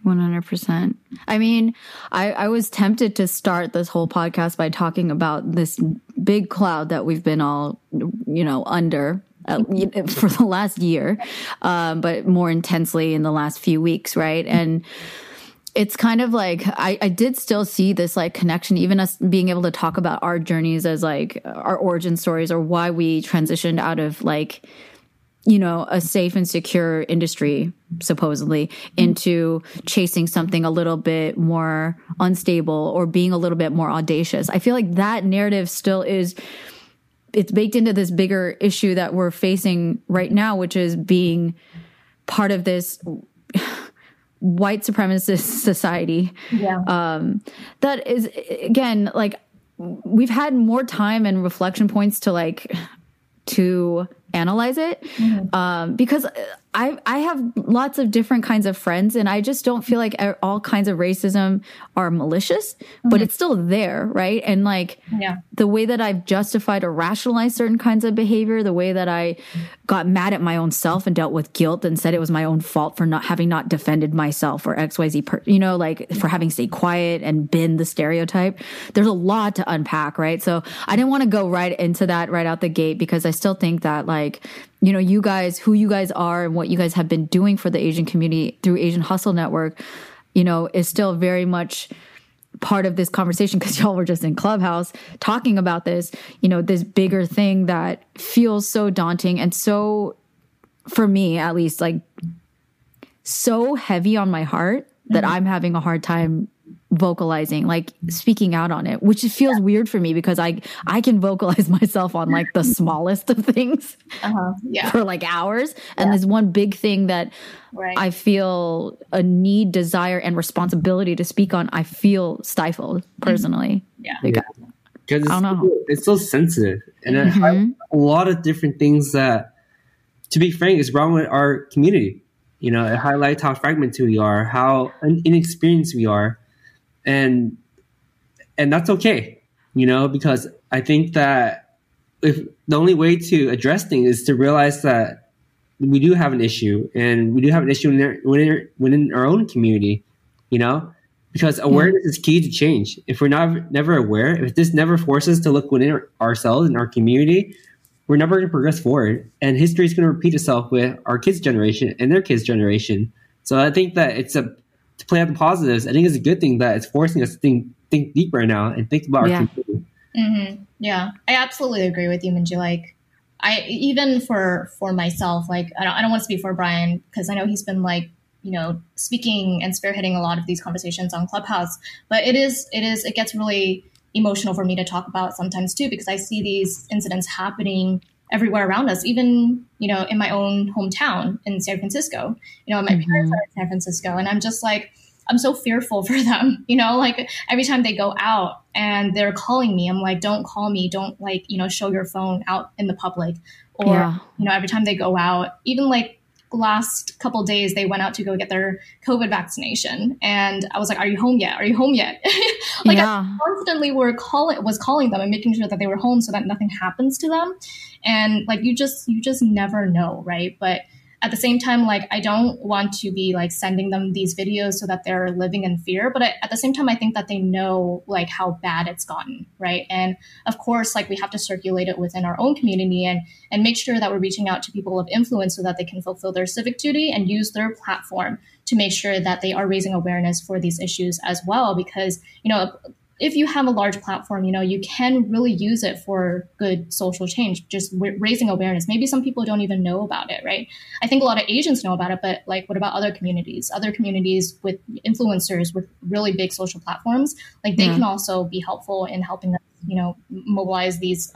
100%. I mean, I was tempted to start this whole podcast by talking about this big cloud that we've been all, you know, under for the last year, but more intensely in the last few weeks, right? And it's kind of like I did still see this like connection, even us being able to talk about our journeys as like our origin stories or why we transitioned out of like, you know, a safe and secure industry supposedly into chasing something a little bit more unstable or being a little bit more audacious. I feel like that narrative still is. It's baked into this bigger issue that we're facing right now, which is being part of this white supremacist society. Yeah. That is, again, like we've had more time and reflection points to like to analyze it, mm-hmm. Because I have lots of different kinds of friends, and I just don't feel like all kinds of racism are malicious, mm-hmm. but it's still there, right? And like the way that I've justified or rationalized certain kinds of behavior, the way that I got mad at my own self and dealt with guilt and said it was my own fault for not having defended myself or XYZ, you know, like for having stayed quiet and been the stereotype. There's a lot to unpack, right? So I didn't want to go right into that right out the gate, because I still think that like, you know, you guys, who you guys are and what you guys have been doing for the Asian community through Asian Hustle Network, you know, is still very much part of this conversation, because y'all were just in Clubhouse talking about this, you know, this bigger thing that feels so daunting and so, for me at least, like so heavy on my heart that I'm having a hard time vocalizing, like speaking out on it, which feels weird for me because I can vocalize myself on like the smallest of things for like hours. And there's one big thing that I feel a need, desire, and responsibility to speak on. I feel stifled personally. Because it's so sensitive. And a lot of different things that, to be frank, is wrong with our community. You know, it highlights how fragmented we are, how inexperienced we are. And that's okay, you know, because I think that if the only way to address things is to realize that we do have an issue, and we do have an issue within our own community, you know, because awareness is key to change. If we're never aware, if this never forces us to look within ourselves and our community, we're never going to progress forward. And history is going to repeat itself with our kids' generation and their kids' generation. So I think that it's to play out the positives, I think it's a good thing that it's forcing us to think deeper now and think about our community. I absolutely agree with you, Minji. Like, even for myself, like, I don't want to speak for Brian, because I know he's been like, you know, speaking and spearheading a lot of these conversations on Clubhouse, but it gets really emotional for me to talk about sometimes too, because I see these incidents happening everywhere around us, even, you know, in my own hometown in San Francisco. You know, my parents are in San Francisco, and I'm just like, I'm so fearful for them, you know, like every time they go out and they're calling me, I'm like, don't call me, don't like, you know, show your phone out in the public. Or, you know, every time they go out, even like last couple of days, they went out to go get their COVID vaccination. And I was like, are you home yet? Are you home yet? Like I constantly was calling them and making sure that they were home so that nothing happens to them. And like, you just never know. Right. But at the same time, like, I don't want to be like sending them these videos so that they're living in fear. But at the same time, I think that they know like how bad it's gotten. Right. And of course, like we have to circulate it within our own community and make sure that we're reaching out to people of influence so that they can fulfill their civic duty and use their platform to make sure that they are raising awareness for these issues as well. Because, you know, if you have a large platform, you know, you can really use it for good social change, just raising awareness. Maybe some people don't even know about it, right? I think a lot of Asians know about it, but like, what about other communities with influencers with really big social platforms? Like they can also be helpful in helping us, you know, mobilize these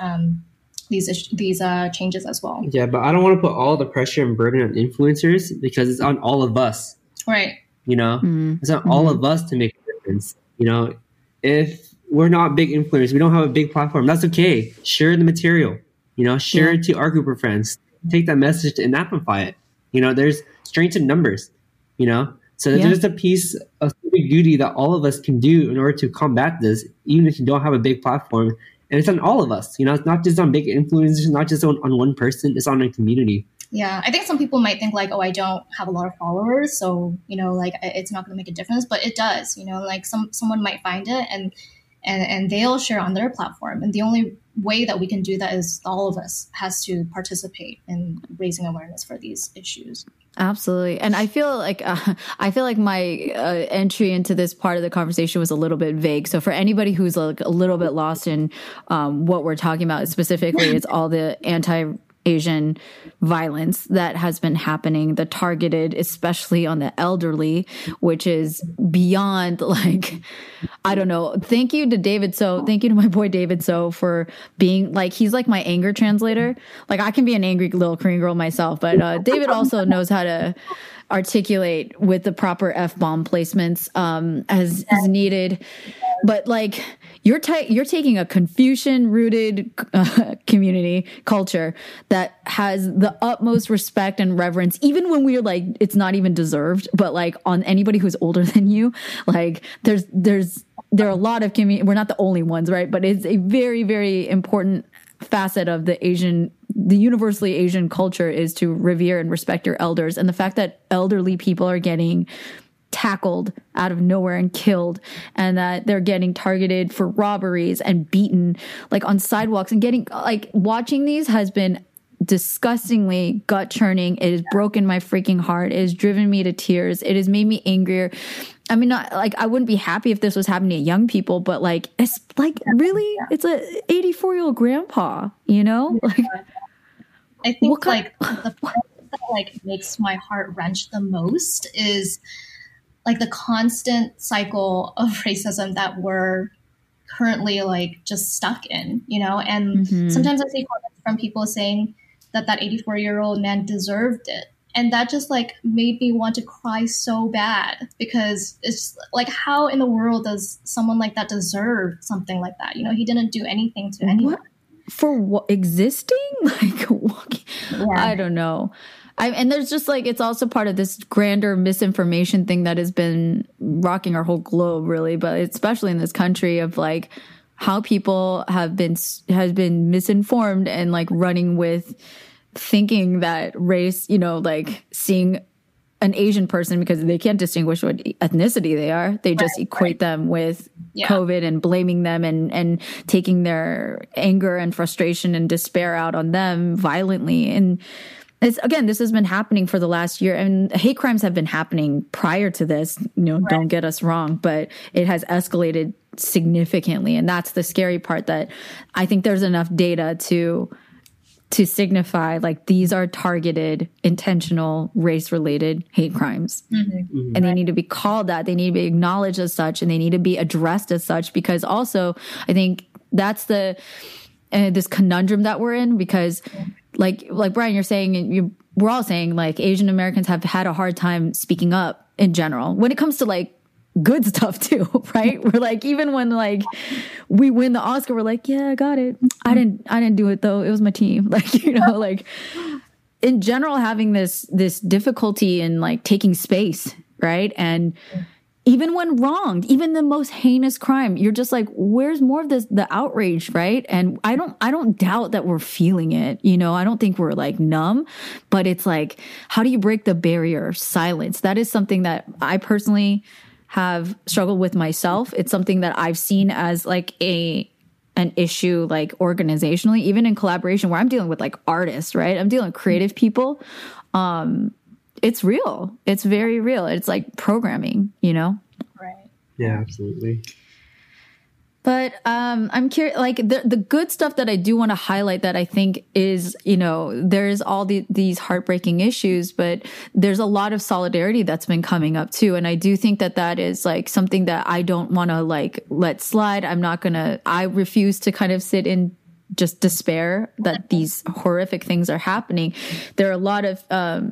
changes as well. Yeah, but I don't want to put all the pressure and burden on influencers, because it's on all of us. Right. You know, it's on all of us to make a difference, you know. If we're not big influencers, we don't have a big platform, that's okay. Share the material, you know, share it to our group of friends. Take that message and amplify it. You know, there's strength in numbers, you know. So there's a piece of civic duty that all of us can do in order to combat this, even if you don't have a big platform. And it's on all of us, you know. It's not just on big influencers, not just on one person, it's on a community. Yeah, I think some people might think like, oh, I don't have a lot of followers, so, you know, like it's not going to make a difference, but it does, you know, like someone might find it and they'll share on their platform. And the only way that we can do that is all of us has to participate in raising awareness for these issues. Absolutely. And I feel like my entry into this part of the conversation was a little bit vague. So for anybody who's like a little bit lost in what we're talking about specifically, it's all the Asian violence that has been happening, the targeted, especially on the elderly, which is beyond like, I don't know. Thank you to David. So thank you to my boy, David. So for being like, he's like my anger translator. Like I can be an angry little Korean girl myself, but David also knows how to articulate with the proper F-bomb placements as needed. But like you're taking a Confucian-rooted community culture that has the utmost respect and reverence, even when we're like, it's not even deserved, but like on anybody who's older than you, like there are a lot of community. We're not the only ones, right? But it's a very, very important facet of the universally Asian culture is to revere and respect your elders. And the fact that elderly people are getting tackled out of nowhere and killed, and that they're getting targeted for robberies and beaten like on sidewalks and getting like watching these has been disgustingly gut-churning. It has broken my freaking heart. It has driven me to tears. It has made me angrier. I mean, not like I wouldn't be happy if this was happening to young people, but like, it's like, really, it's a 84-year-old grandpa, you know? Like, I think the part that makes my heart wrench the most is like the constant cycle of racism that we're currently just stuck in, you know? And sometimes I see comments from people saying that 84-year-old man deserved it. And that just made me want to cry so bad, because it's how in the world does someone like that deserve something like that? You know, he didn't do anything to anyone. For what? Existing? I don't know. And there's just it's also part of this grander misinformation thing that has been rocking our whole globe, really, but especially in this country, of how people has been misinformed and running with thinking that race, you know, seeing an Asian person, because they can't distinguish what ethnicity they are. They just equate them with COVID and blaming them and taking their anger and frustration and despair out on them violently. And it's, again, this has been happening for the last year, and hate crimes have been happening prior to this. You know, don't get us wrong, but it has escalated significantly. And that's the scary part, that I think there's enough data to signify these are targeted, intentional, race-related hate crimes. And they need to be called that. They need to be acknowledged as such, and they need to be addressed as such, because also I think that's the this conundrum that we're in, because like Brian, you're saying, and we're all saying, Asian Americans have had a hard time speaking up in general when it comes to good stuff too, right? We're even when we win the Oscar, we're yeah, I got it. I didn't do it though. It was my team. In general, having this difficulty in taking space, right? And even when wronged, even the most heinous crime, you're just where's more of this, the outrage, right? And I don't doubt that we're feeling it. You know, I don't think we're numb, but it's how do you break the barrier of silence? That is something that I personally have struggled with myself. It's something that I've seen as an issue, organizationally, even in collaboration where I'm dealing with artists, right? I'm dealing with creative people. It's real. It's very real. It's programming, you know? Right. Yeah, absolutely. But I'm curious, the good stuff that I do want to highlight that I think is, you know, there's all these heartbreaking issues, but there's a lot of solidarity that's been coming up too. And I do think that is something that I don't want to let slide. I refuse to kind of sit in just despair that these horrific things are happening. There are a lot of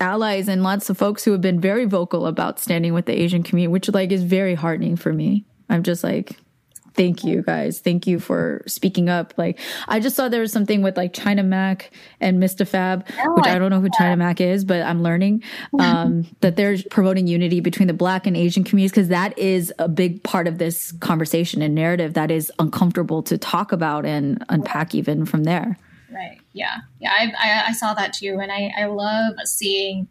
allies and lots of folks who have been very vocal about standing with the Asian community, which is very heartening for me. I'm just thank you guys. Thank you for speaking up. I just saw there was something with China Mac and Mistafab, which I don't know who China Mac is, but I'm learning that they're promoting unity between the Black and Asian communities, because that is a big part of this conversation and narrative that is uncomfortable to talk about and unpack even from there. Right. Yeah. Yeah. I saw that too. And I love seeing,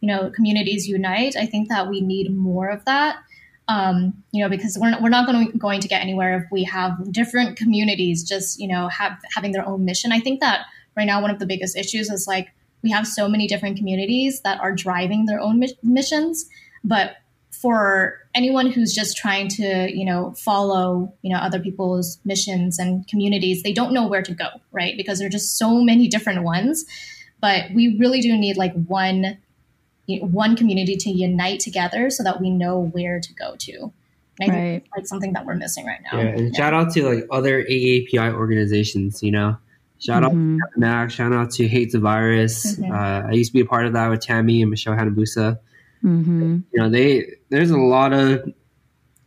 you know, communities unite. I think that we need more of that. You know, because we're not going to get anywhere if we have different communities just, you know, having their own mission. I think that right now one of the biggest issues is we have so many different communities that are driving their own missions, but for anyone who's just trying to, you know, follow, you know, other people's missions and communities, they don't know where to go, right? Because there are just so many different ones. But we really do need one community to unite together so that we know where to go to. And I think that's something that we're missing right now. Yeah, and shout out to other AAPI organizations, you know, shout out to Mac, shout out to Hate the Virus. I used to be a part of that with Tammy and Michelle Hanabusa. You know, there's a lot of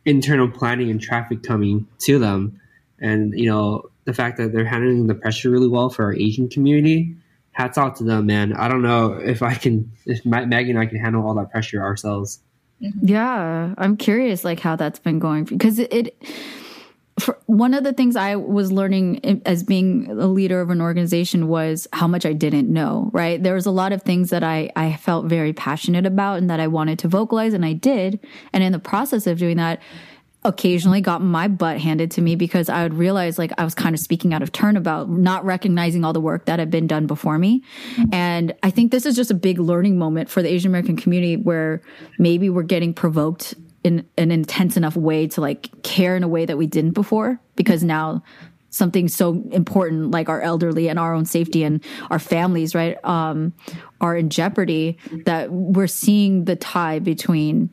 internal planning and traffic coming to them. And, you know, the fact that they're handling the pressure really well for our Asian community, hats off to them, man. I don't know if Maggie and I can handle all that pressure ourselves. Yeah. I'm curious, how that's been going. Because one of the things I was learning as being a leader of an organization was how much I didn't know, right? There was a lot of things that I felt very passionate about and that I wanted to vocalize, and I did. And in the process of doing that, occasionally got my butt handed to me because I would realize like I was kind of speaking out of turn about not recognizing all the work that had been done before me. Mm-hmm. And I think this is just a big learning moment for the Asian American community where maybe we're getting provoked in an intense enough way to like care in a way that we didn't before, because now something so important like our elderly and our own safety and our families, right, are in jeopardy, that we're seeing the tie between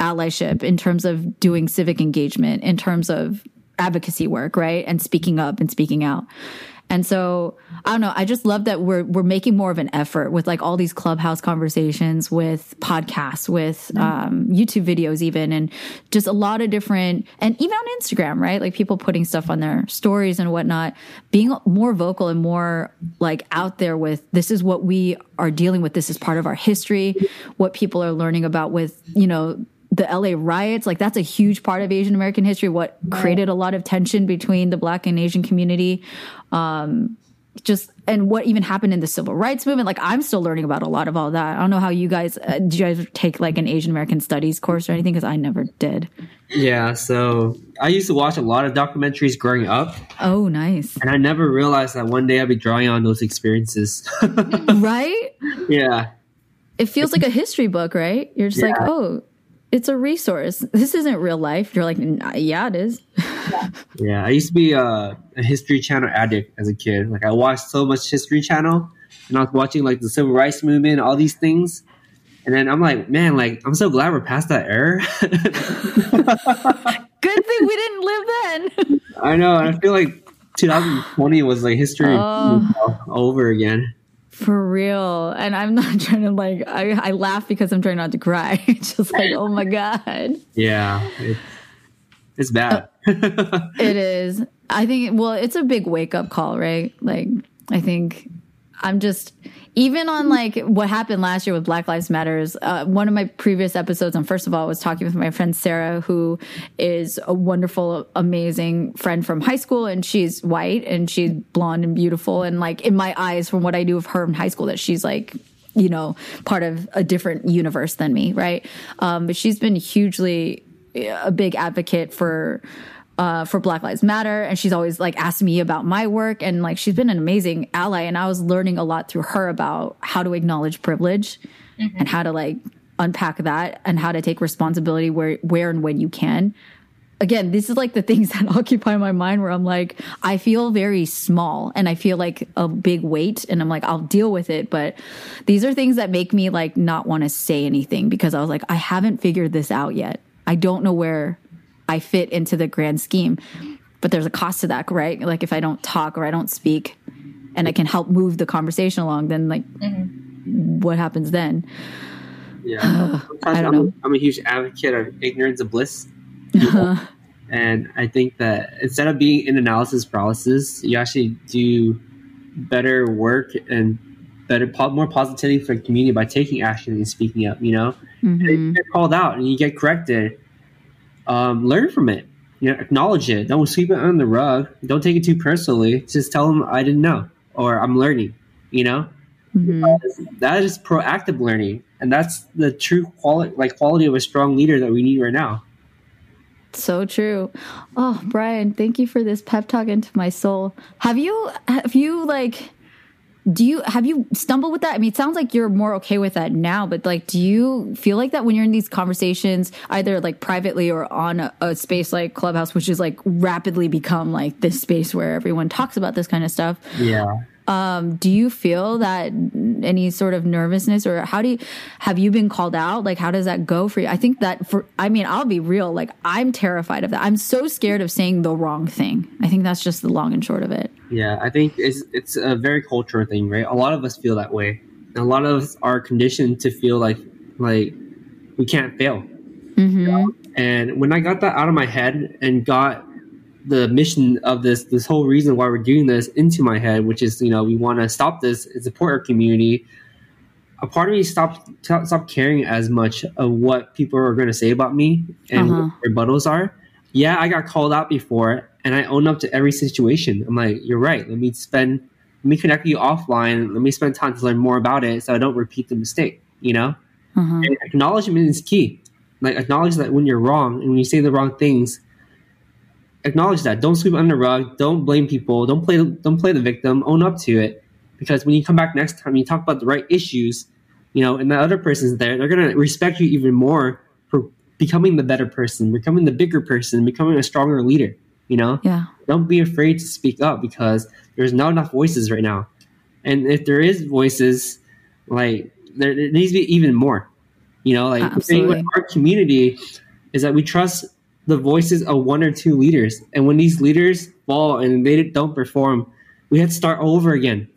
allyship in terms of doing civic engagement, in terms of advocacy work, right, and speaking up and speaking out. And so I don't know, I just love that we're making more of an effort with like all these Clubhouse conversations, with podcasts, with YouTube videos even, and just a lot of different, and even on Instagram, right? Like people putting stuff on their stories and whatnot, being more vocal and more like out there with, this is what we are dealing with. This is part of our history, what people are learning about with, you know, the LA riots, like that's a huge part of Asian American history, what created a lot of tension between the Black and Asian community. Just, and what even happened in the civil rights movement. Like I'm still learning about a lot of all that. I don't know how you guys, did you guys take like an Asian American studies course or anything? 'Cause I never did. Yeah. So I used to watch a lot of documentaries growing up. Oh, nice. And I never realized that one day I'd be drawing on those experiences. Right? Yeah. It feels like a history book, right? You're just like, oh, it's a resource. This isn't real life. You're like, yeah, it is. Yeah. I used to be a History Channel addict as a kid. Like I watched so much History Channel, and I was watching like the civil rights movement, all these things. And then I'm like, man, like I'm so glad we're past that era. Good thing we didn't live then. I know. I feel like 2020 was like history over again. For real. And I'm not trying to like, I laugh because I'm trying not to cry. Just like, oh my God. Yeah. It's bad. It is. I think, well, it's a big wake up call, right? Like, I think I'm just, even on like what happened last year with Black Lives Matters, one of my previous episodes on First of All, I was talking with my friend Sarah, who is a wonderful, amazing friend from high school, and she's white and she's blonde and beautiful. And like in my eyes, from what I knew of her in high school, that she's like, you know, part of a different universe than me, right? But she's been hugely a big advocate for Black Lives Matter. And she's always like asked me about my work, and like, she's been an amazing ally. And I was learning a lot through her about how to acknowledge privilege and how to like unpack that and how to take responsibility where and when you can. Again, this is like the things that occupy my mind where I'm like, I feel very small and I feel like a big weight, and I'm like, I'll deal with it. But these are things that make me like not want to say anything, because I was like, I haven't figured this out yet. I don't know where I fit into the grand scheme, but there's a cost to that, right? Like if I don't talk or I don't speak and I can help move the conversation along, then like what happens then? Yeah. I don't know. I'm a huge advocate of ignorance of bliss. And I think that instead of being in analysis paralysis, you actually do better work and better, more positivity for the community by taking action and speaking up, you know, and you get called out and you get corrected. Learn from it, you know, acknowledge it. Don't sweep it under the rug. Don't take it too personally. Just tell them I didn't know, or I'm learning, you know, that is proactive learning. And that's the true quality of a strong leader that we need right now. So true. Oh, Brian, thank you for this pep talk into my soul. Have you stumbled with that? I mean, it sounds like you're more okay with that now, but like, do you feel like that when you're in these conversations, either like privately or on a space like Clubhouse, which is like rapidly become like this space where everyone talks about this kind of stuff? Yeah. Do you feel that any sort of nervousness, or have you been called out? Like, how does that go for you? I think that I'll be real. Like I'm terrified of that. I'm so scared of saying the wrong thing. I think that's just the long and short of it. Yeah. I think it's a very cultural thing, right? A lot of us feel that way. And a lot of us are conditioned to feel like we can't fail. You know? And when I got that out of my head and got the mission of this whole reason why we're doing this into my head, which is, you know, we want to stop this and support our community, a part of me stopped caring as much of what people are going to say about me and what rebuttals are. Yeah, I got called out before, and I own up to every situation. I'm like, you're right. Let me connect you offline. Let me spend time to learn more about it so I don't repeat the mistake, you know? And acknowledgement is key. Like, acknowledge that when you're wrong and when you say the wrong things, acknowledge that. Don't sweep under the rug. Don't blame people. Don't play the victim. Own up to it, because when you come back next time, you talk about the right issues, you know, and the other person's there, they're going to respect you even more for becoming the better person, becoming the bigger person, becoming a stronger leader, you know? Yeah. Don't be afraid to speak up, because there's not enough voices right now. And if there is voices, like, there needs to be even more, you know? Like, the thing with our community is that we trust the voices of one or two leaders. And when these leaders fall and they don't perform, we have to start all over again.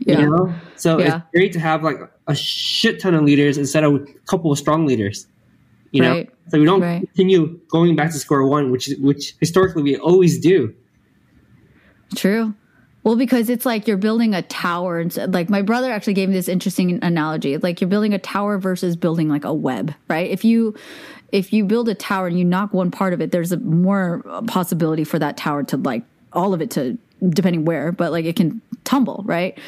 Yeah. You know? So it's great to have, like, a shit ton of leaders instead of a couple of strong leaders, you know? So we don't continue going back to square one, which historically we always do. True. Well, because it's like you're building a tower. And so, like, my brother actually gave me this interesting analogy. Like, you're building a tower versus building, like, a web, right? If you build a tower and you knock one part of it, there's a more possibility for that tower to, like, all of it to, depending where, but, like, it can tumble, right?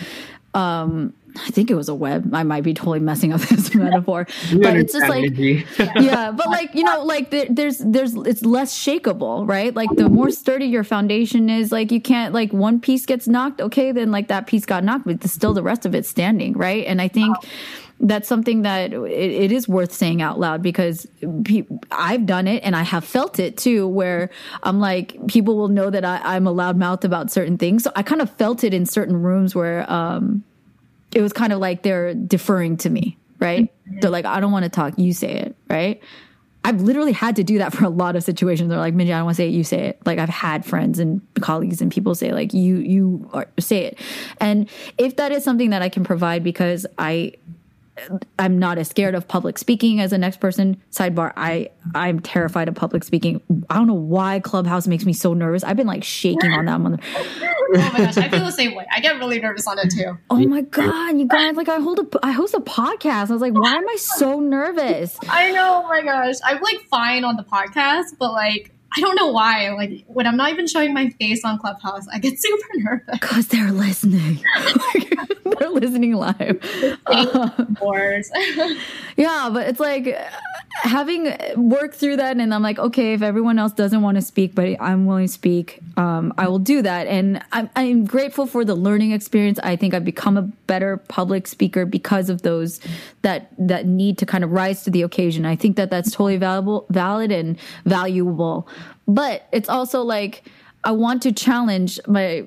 I think it was a web. I might be totally messing up this metaphor, but it's just like, yeah, but, like, you know, like, there's, it's less shakeable, right? Like, the more sturdy your foundation is, like, you can't, like, one piece gets knocked. Okay. Then, like, that piece got knocked, but still the rest of it's standing. Right. And I think that's something that it is worth saying out loud, because I've done it and I have felt it too, where I'm like, people will know that I'm a loud mouth about certain things. So I kind of felt it in certain rooms where, it was kind of like they're deferring to me, right? They're like, I don't want to talk. You say it, right? I've literally had to do that for a lot of situations. They're like, Minji, I don't want to say it. You say it. Like, I've had friends and colleagues and people say, like, you say it. And if that is something that I can provide, because I'm not as scared of public speaking as the next person. Sidebar, I'm terrified of public speaking. I don't know why Clubhouse makes me so nervous. I've been, like, shaking on that one. Oh my gosh, I feel the same way. I get really nervous on it too. Oh my God, you guys, like, I host a podcast. I was like, why am I so nervous? I know, oh my gosh. I'm, like, fine on the podcast, but, like, I don't know why. Like, when I'm not even showing my face on Clubhouse, I get super nervous. Because they're listening. They're listening live. Yeah, but it's like having worked through that, and I'm like, okay, if everyone else doesn't want to speak, but I'm willing to speak, I will do that. And I'm grateful for the learning experience. I think I've become a better public speaker because of those that need to kind of rise to the occasion. I think that's totally valid and valuable. But it's also like, I want to challenge my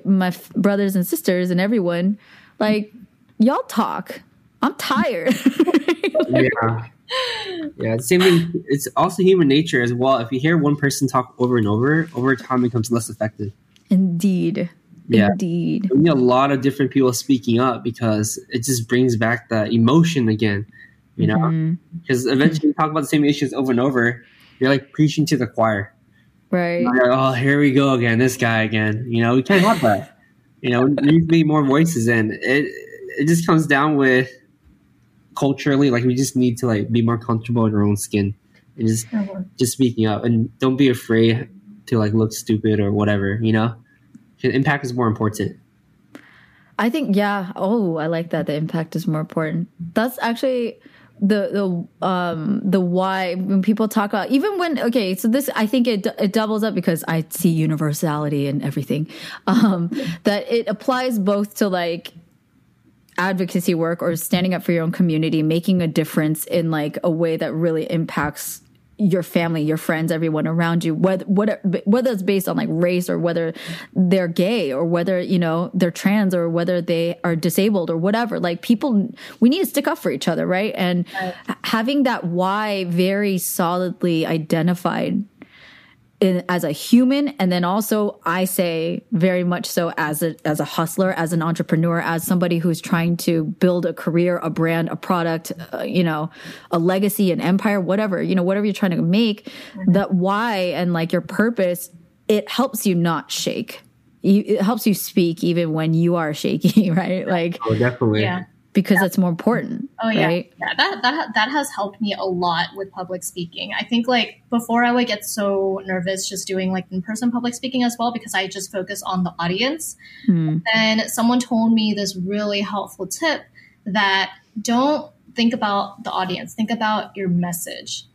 brothers and sisters and everyone, like, y'all talk. I'm tired. Yeah. Same thing. It's also human nature as well. If you hear one person talk over and over time, it becomes less effective. Indeed. Yeah. Indeed. We need a lot of different people speaking up, because it just brings back the emotion again, you know, because eventually you talk about the same issues over and over. You're like preaching to the choir. Right. Like, oh, here we go again. This guy again. You know, we can't have that. You know, we need to be more voices in. It just comes down with culturally, like, we just need to, like, be more comfortable in our own skin and just speaking up, and don't be afraid to, like, look stupid or whatever, you know? Impact is more important. I think, yeah. Oh, I like that. The impact is more important. That's actually the why when people talk about, even when, okay, so this, I think it doubles up, because I see universality in everything, that it applies both to, like, advocacy work or standing up for your own community, making a difference in, like, a way that really impacts your family, your friends, everyone around you, whether it's based on, like, race, or whether they're gay, or whether, you know, they're trans, or whether they are disabled, or whatever. Like, people, we need to stick up for each other, right? And having that why very solidly identified as a human, and then also, I say, very much so as a hustler, as an entrepreneur, as somebody who's trying to build a career, a brand, a product, you know, a legacy, an empire, whatever, you know, whatever you're trying to make, that why and, like, your purpose, it helps you not shake. It helps you speak even when you are shaky, right? Like, oh, definitely. Yeah. Because that's more important. Oh yeah, right? Yeah. That has helped me a lot with public speaking. I think, like, before I would get so nervous just doing, like, in-person public speaking as well, because I just focus on the audience. Then someone told me this really helpful tip that don't think about the audience, think about your message.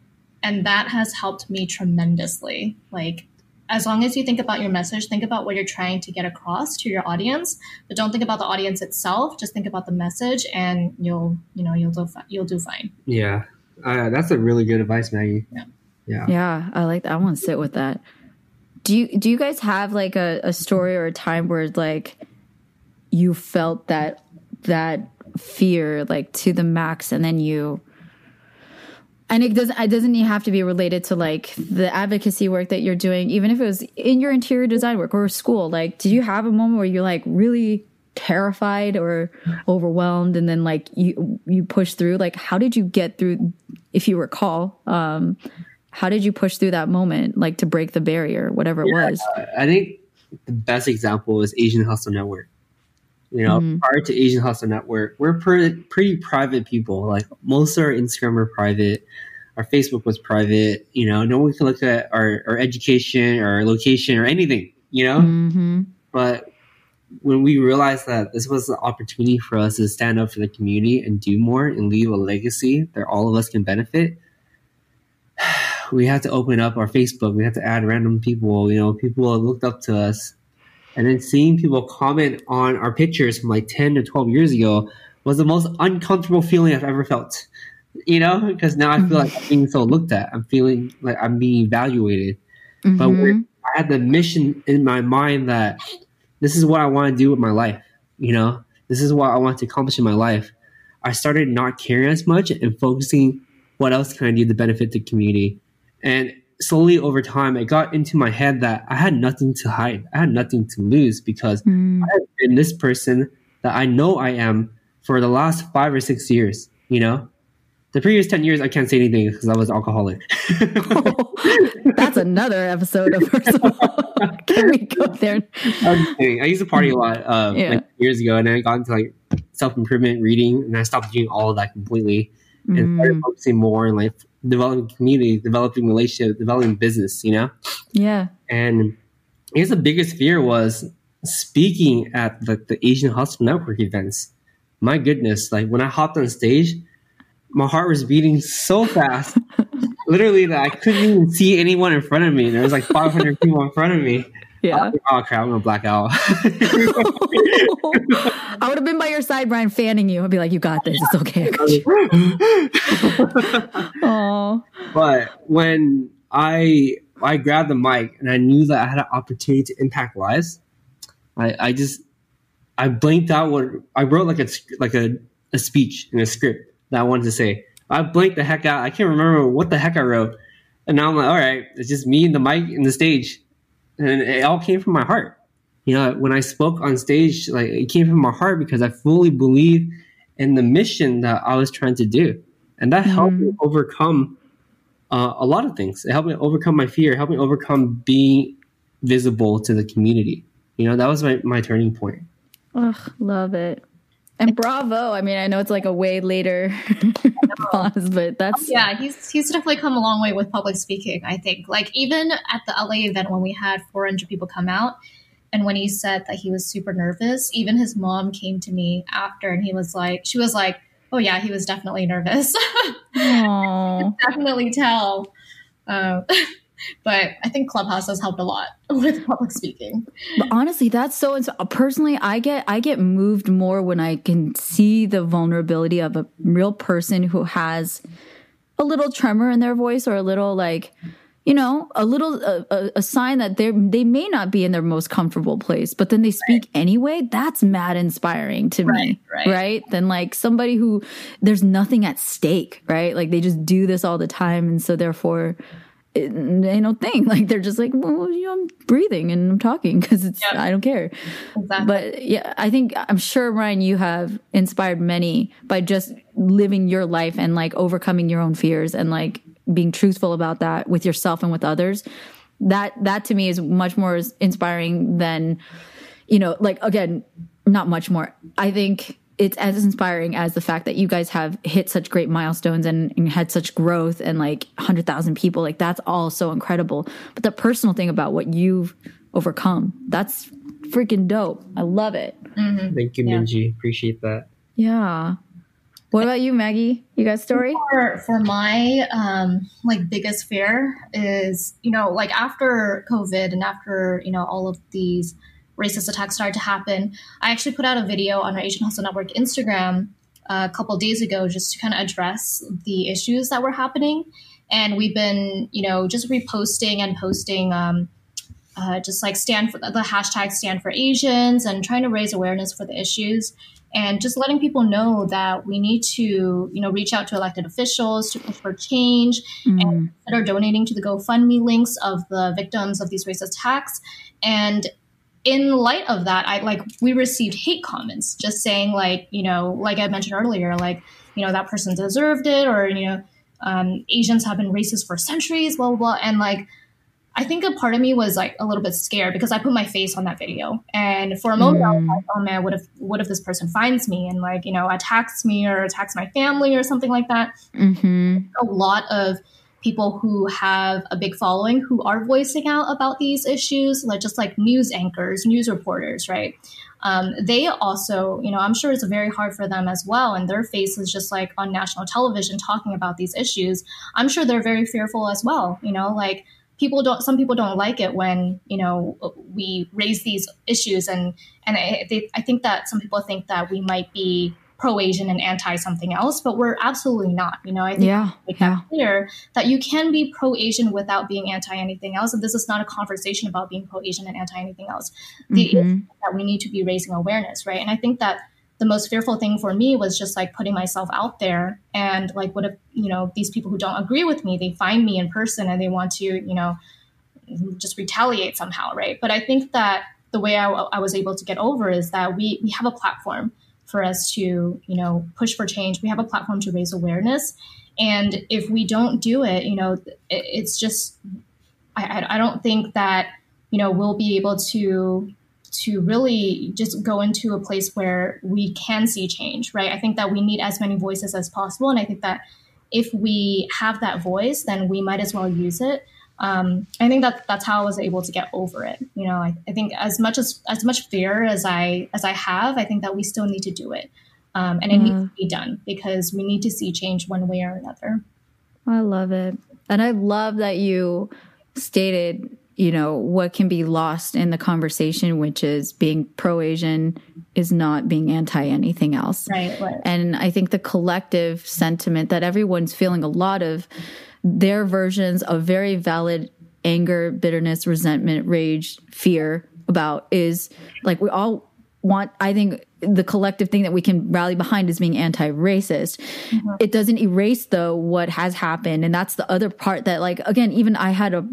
And that has helped me tremendously. Like, as long as you think about your message, think about what you're trying to get across to your audience, but don't think about the audience itself. Just think about the message, and you'll do fine. Yeah, that's a really good advice, Maggie. Yeah, I like that. I want to sit with that. Do you guys have like a story or a time where like you felt that fear like to the max, and then you? And it doesn't have to be related to like the advocacy work that you're doing, even if it was in your interior design work or school. Like, did you have a moment where you're like really terrified or overwhelmed, and then like you push through? Like, how did you get through, if you recall, how did you push through that moment, like to break the barrier, whatever it was? I think the best example is Asian Hustle Network. You know, prior to Asian Hustle Network, we're pretty private people. Like, most of our Instagram were private. Our Facebook was private. You know, no one can look at our education or our location or anything, you know? Mm-hmm. But when we realized that this was an opportunity for us to stand up for the community and do more and leave a legacy that all of us can benefit, we had to open up our Facebook. We had to add random people, you know, people who looked up to us. And then seeing people comment on our pictures from like 10 to 12 years ago was the most uncomfortable feeling I've ever felt, you know, because now I feel like I'm being so looked at. I'm feeling like I'm being evaluated. Mm-hmm. But I had the mission in my mind that this is what I want to do with my life. You know, this is what I want to accomplish in my life. I started not caring as much and focusing what else can I do to benefit the community. And slowly over time, it got into my head that I had nothing to hide. I had nothing to lose because I have been this person that I know I am for the last 5 or 6 years, you know? The previous 10 years, I can't say anything because I was alcoholic. That's another episode of First of All. Can we go there? I used to party a lot like years ago, and then I got into like self-improvement reading, and I stopped doing all of that completely and started focusing more on like developing community, developing relationships, developing business, you know? Yeah. And I guess the biggest fear was speaking at the Asian Hustle Network events. My goodness, like when I hopped on stage, my heart was beating so fast, literally, that I couldn't even see anyone in front of me. There was like 500 people in front of me. Yeah. Oh crap, I'm gonna black out. I would have been by your side, Brian, fanning you. I'd be like, you got this, it's okay. I got you. Aww. But when I grabbed the mic and I knew that I had an opportunity to impact lives, I blanked out what I wrote, like a speech in a script that I wanted to say. I blanked the heck out. I can't remember what the heck I wrote. And now I'm like, all right, it's just me and the mic and the stage. And it all came from my heart. You know, when I spoke on stage, like it came from my heart because I fully believe in the mission that I was trying to do. And that helped me overcome a lot of things. It helped me overcome my fear, helped me overcome being visible to the community. You know, that was my turning point. Oh, love it. And bravo. I mean, I know it's like a way later pause, but that's... Yeah, he's definitely come a long way with public speaking, I think. Like, even at the LA event when we had 400 people come out, and when he said that he was super nervous, even his mom came to me after, and she was like, oh yeah, he was definitely nervous. I could definitely tell. But I think Clubhouse has helped a lot with public speaking. But honestly, that's so inspiring. Personally, I get moved more when I can see the vulnerability of a real person who has a little tremor in their voice, or a little like, you know, a little a sign that they may not be in their most comfortable place, but then they speak anyway. That's mad inspiring to me, right? Then like somebody who there's nothing at stake, right? Like they just do this all the time, and so therefore. It ain't no thing. Like they're just like, well, you know, I'm breathing and I'm talking because it's I don't care. Exactly. But yeah, I think I'm sure, Ryan, you have inspired many by just living your life and like overcoming your own fears and like being truthful about that with yourself and with others. That to me is much more inspiring than, you know, like again, not much more. I think it's as inspiring as the fact that you guys have hit such great milestones and had such growth and like 100,000 people, like that's all so incredible. But the personal thing about what you've overcome, that's freaking dope. I love it. Mm-hmm. Thank you, Minji. Appreciate that. Yeah. What about you, Maggie? You got a story? For my biggest fear is, after COVID and after, all of these racist attacks started to happen, I actually put out a video on our Asian Hustle Network Instagram a couple of days ago just to kind of address the issues that were happening. And we've been, just reposting and posting stand for the hashtag Stand for Asians and trying to raise awareness for the issues and just letting people know that we need to, reach out to elected officials to push for change and consider donating to the GoFundMe links of the victims of these racist attacks. And in light of that, we received hate comments just saying I mentioned earlier, that person deserved it or, Asians have been racist for centuries, blah, blah, blah. And I think a part of me was a little bit scared because I put my face on that video. And for a moment, I was like, oh man, what if this person finds me and attacks me or attacks my family or something like that? Mm-hmm. A lot of people who have a big following who are voicing out about these issues, just news anchors, news reporters, right? They also, I'm sure it's very hard for them as well. And their faces just on national television talking about these issues. I'm sure they're very fearful as well. Some people don't like it when, we raise these issues. And I think that some people think that we might be pro-Asian and anti something else, but we're absolutely not. I think it's clear that you can be pro-Asian without being anti anything else. And this is not a conversation about being pro-Asian and anti anything else. The issue that we need to be raising awareness, right? And I think that the most fearful thing for me was just putting myself out there and what if, these people who don't agree with me, they find me in person and they want to, just retaliate somehow, right? But I think that the way I was able to get over is that we have a platform for us to, push for change. We have a platform to raise awareness. And if we don't do it, it's just, I don't think that, we'll be able to really just go into a place where we can see change, right? I think that we need as many voices as possible. And I think that if we have that voice, then we might as well use it. I think that that's how I was able to get over it. I think as much fear as I have, I think that we still need to do it. And it needs to be done because we need to see change one way or another. I love it. And I love that you stated, what can be lost in the conversation, which is being pro-Asian is not being anti anything else. Right. And I think the collective sentiment that everyone's feeling a lot of their versions of very valid anger, bitterness, resentment, rage, fear about is we all want, I think the collective thing that we can rally behind is being anti-racist. Mm-hmm. It doesn't erase though what has happened. And that's the other part that again, even I had a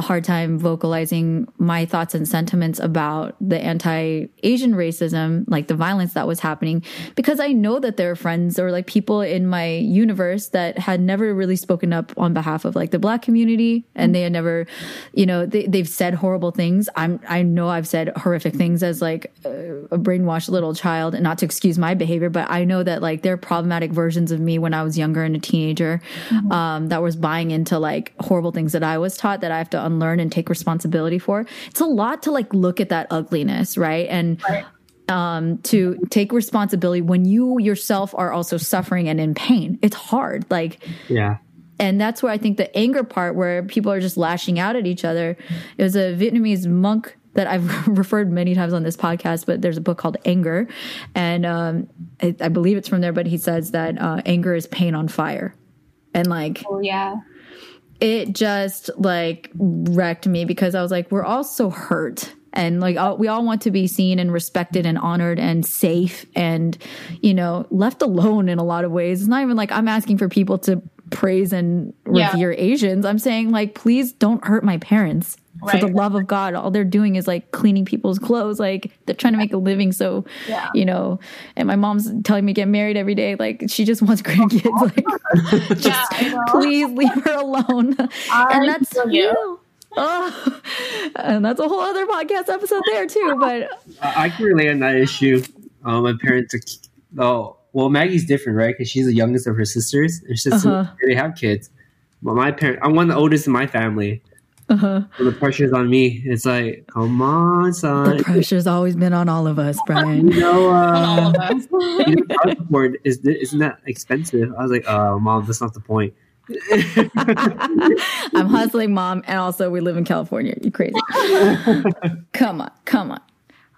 hard time vocalizing my thoughts and sentiments about the anti-Asian racism, the violence that was happening, because I know that there are friends or people in my universe that had never really spoken up on behalf of the Black community. And they had never, they've said horrible things. I know I've said horrific things as a brainwashed little child, and not to excuse my behavior, but I know that there are problematic versions of me when I was younger and a teenager, that was buying into horrible things that I was taught that I have to unlearn and take responsibility for. It's a lot to look at that ugliness, right? And to take responsibility when you yourself are also suffering and in pain. It's hard. And that's where I think the anger part where people are just lashing out at each other. There's a Vietnamese monk that I've referred many times on this podcast, but there's a book called Anger. And I believe it's from there, but he says that anger is pain on fire. And it just wrecked me because I was we're all so hurt and we all want to be seen and respected and honored and safe and, left alone in a lot of ways. It's not even I'm asking for people to praise and revere Asians. I'm saying please don't hurt my parents for the love of God. All they're doing is cleaning people's clothes. They're trying to make a living. So, and my mom's telling me to get married every day. She just wants grandkids. Please leave her alone. And that's you. Oh, and that's a whole other podcast episode there too. But I can relate on that issue. My parents are, Maggie's different, right? Because she's the youngest of her sisters. They have kids. But my parents, I'm one of the oldest in my family. Uh-huh. So the pressure's on me. It's like, come on, son. The pressure's always been on all of us, Brian. You know, child support isn't that expensive? I was like, oh, Mom, that's not the point. I'm hustling, Mom, and also we live in California. You crazy? Come on.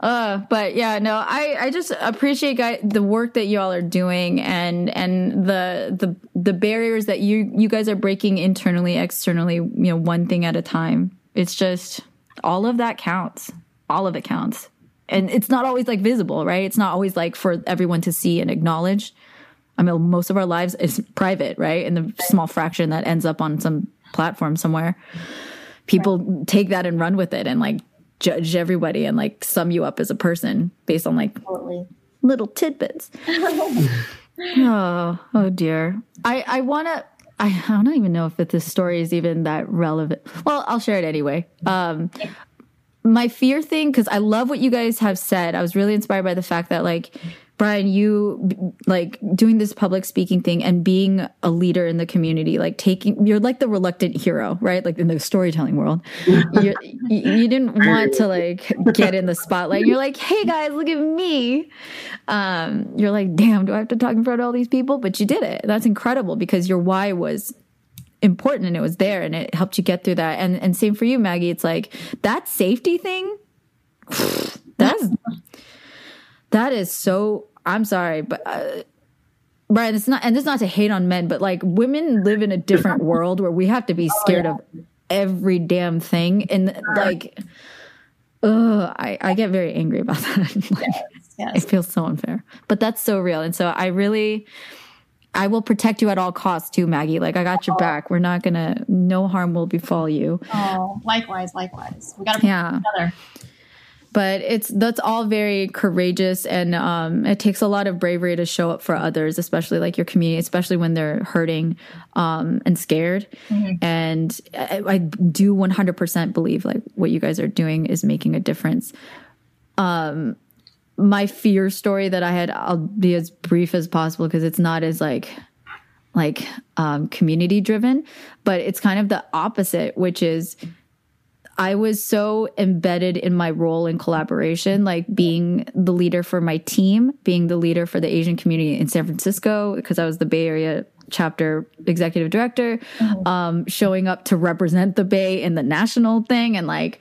But yeah, no, I just appreciate the work that y'all are doing and the barriers that you guys are breaking internally, externally, you know, one thing at a time. It's just all of that counts. All of it counts. And it's not always like visible, right? It's not always like for everyone to see and acknowledge. I mean, most of our lives is private, right? And the small fraction that ends up on some platform somewhere, people take that and run with it and like judge everybody and like sum you up as a person based on like little tidbits. oh dear. I don't even know if this story is even that relevant. Well, I'll share it anyway. My fear thing, because I love what you guys have said. I was really inspired by the fact that like, Brian, you like doing this public speaking thing and being a leader in the community, like you're like the reluctant hero, right? Like in the storytelling world, you didn't want to like get in the spotlight. You're like, hey guys, look at me. You're like, damn, do I have to talk in front of all these people? But you did it. That's incredible because your why was important and it was there and it helped you get through that. And same for you, Maggie. It's like that safety thing. That is so, I'm sorry, but Brian, it's not, and it's not to hate on men, but like women live in a different world where we have to be scared of every damn thing. And like, I get very angry about that. Like, yes. It feels so unfair, but that's so real. And so I will protect you at all costs too, Maggie. Like I got your back. We're not gonna, no harm will befall you. Oh, likewise. We got to protect each other. But that's all very courageous, and it takes a lot of bravery to show up for others, especially like your community, especially when they're hurting and scared. Mm-hmm. And I do 100% believe like what you guys are doing is making a difference. My fear story that I had, I'll be as brief as possible because it's not as like community driven, but it's kind of the opposite, which is I was so embedded in my role in collaboration, like being the leader for my team, being the leader for the Asian community in San Francisco, because I was the Bay Area chapter executive director, showing up to represent the Bay in the national thing and like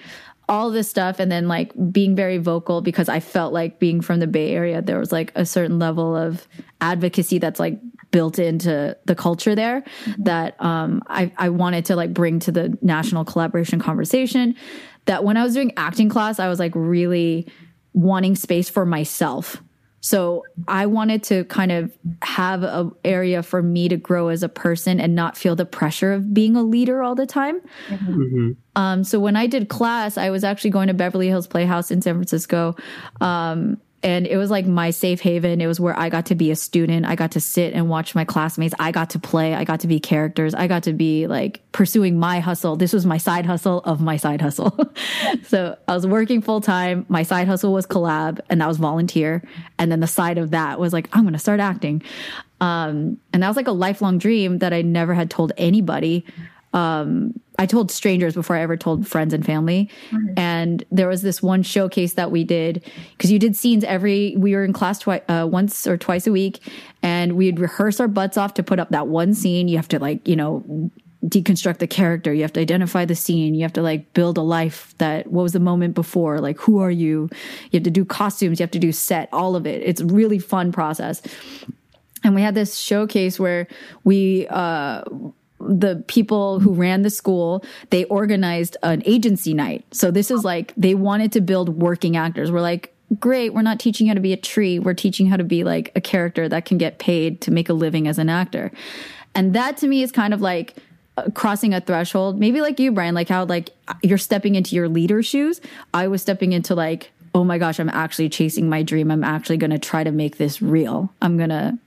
all this stuff. And then like being very vocal because I felt like being from the Bay Area, there was like a certain level of advocacy that's like built into the culture there that I wanted to like bring to the national collaboration conversation. That when I was doing acting class, I was like really wanting space for myself. So I wanted to kind of have an area for me to grow as a person and not feel the pressure of being a leader all the time. Mm-hmm. So when I did class, I was actually going to Beverly Hills Playhouse in San Francisco. And it was like my safe haven. It was where I got to be a student. I got to sit and watch my classmates. I got to play. I got to be characters. I got to be like pursuing my hustle. This was my side hustle of my side hustle. So I was working full time. My side hustle was collab and that was volunteer. And then the side of that was like, I'm going to start acting. And that was like a lifelong dream that I never had told anybody. I told strangers before I ever told friends and family. Mm-hmm. And there was this one showcase that we did because you did scenes we were in class once or twice a week, and we'd rehearse our butts off to put up that one scene. You have to like, you know, deconstruct the character. You have to identify the scene. You have to like build a life that what was the moment before? Like, who are you? You have to do costumes. You have to do set, all of it. It's a really fun process. And we had this showcase where the people who ran the school, they organized an agency night. So this is like, they wanted to build working actors. We're like, great, we're not teaching you how to be a tree. We're teaching how to be like a character that can get paid to make a living as an actor. And that to me is kind of like crossing a threshold, maybe like you, Brian, like how like you're stepping into your leader shoes. I was stepping into like, oh my gosh, I'm actually chasing my dream. I'm actually going to try to make this real. I'm going to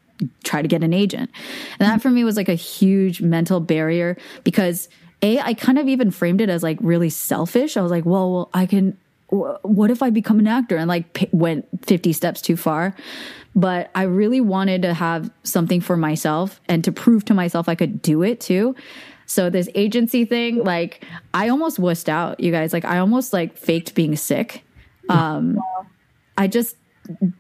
try to get an agent. And that for me was like a huge mental barrier because I kind of even framed it as like really selfish. I was like, well what if I become an actor? And like went 50 steps too far. But I really wanted to have something for myself and to prove to myself I could do it too. So this agency thing, like I almost wussed out, you guys. Like I almost like faked being sick. I just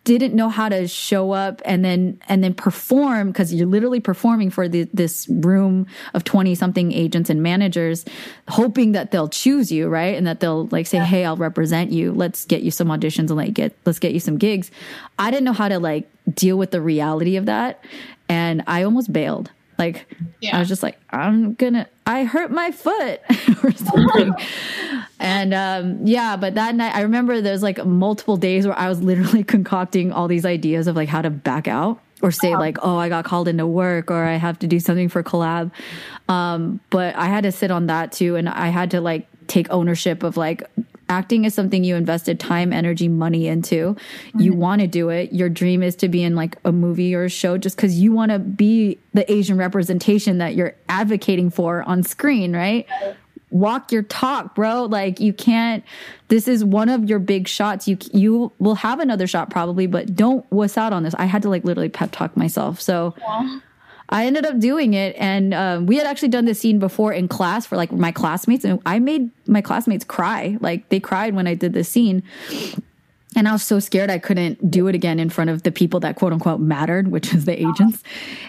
didn't know how to show up and then perform, because you're literally performing for this room of 20 something agents and managers, hoping that they'll choose you, right? And that they'll like say, hey, I'll represent you. Let's get you some auditions and let's get you some gigs. I didn't know how to like deal with the reality of that. And I almost bailed. Like, I was just like, I hurt my foot or something. And, but that night I remember there's like multiple days where I was literally concocting all these ideas of like how to back out or say like, oh, I got called into work or I have to do something for collab. But I had to sit on that too. And I had to like take ownership of like, acting is something you invested time, energy, money into. You want to do it. Your dream is to be in like a movie or a show just because you want to be the Asian representation that you're advocating for on screen, right? Walk your talk, bro. Like you can't, this is one of your big shots. You will have another shot probably, but don't wuss out on this. I had to like literally pep talk myself. So I ended up doing it, and we had actually done this scene before in class for like my classmates, and I made my classmates cry. Like they cried when I did this scene, and I was so scared I couldn't do it again in front of the people that quote unquote mattered, which is the agents.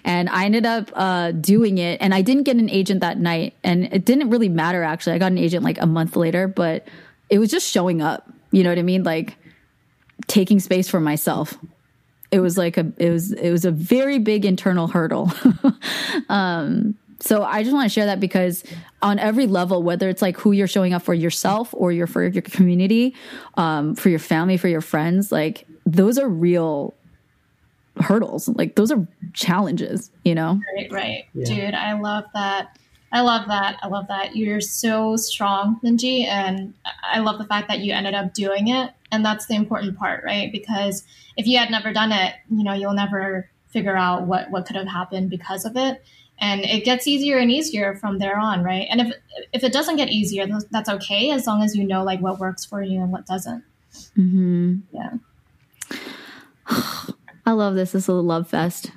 And I ended up doing it, and I didn't get an agent that night, and it didn't really matter actually. I got an agent like a month later, but it was just showing up. You know what I mean? Like taking space for myself. It was like it was a very big internal hurdle. So I just want to share that because on every level, whether it's like who you're showing up for yourself or you're for your community, for your family, for your friends, like those are real hurdles. Like those are challenges, you know? Right. Yeah. Dude, I love that. I love that. You're so strong, Minji. And I love the fact that you ended up doing it. And that's the important part, right? Because if you had never done it, you know, you'll never figure out what could have happened because of it. And it gets easier and easier from there on, right? And if it doesn't get easier, that's okay, as long as you know, like, what works for you and what doesn't. Mm-hmm. Yeah. I love this. This is a love fest.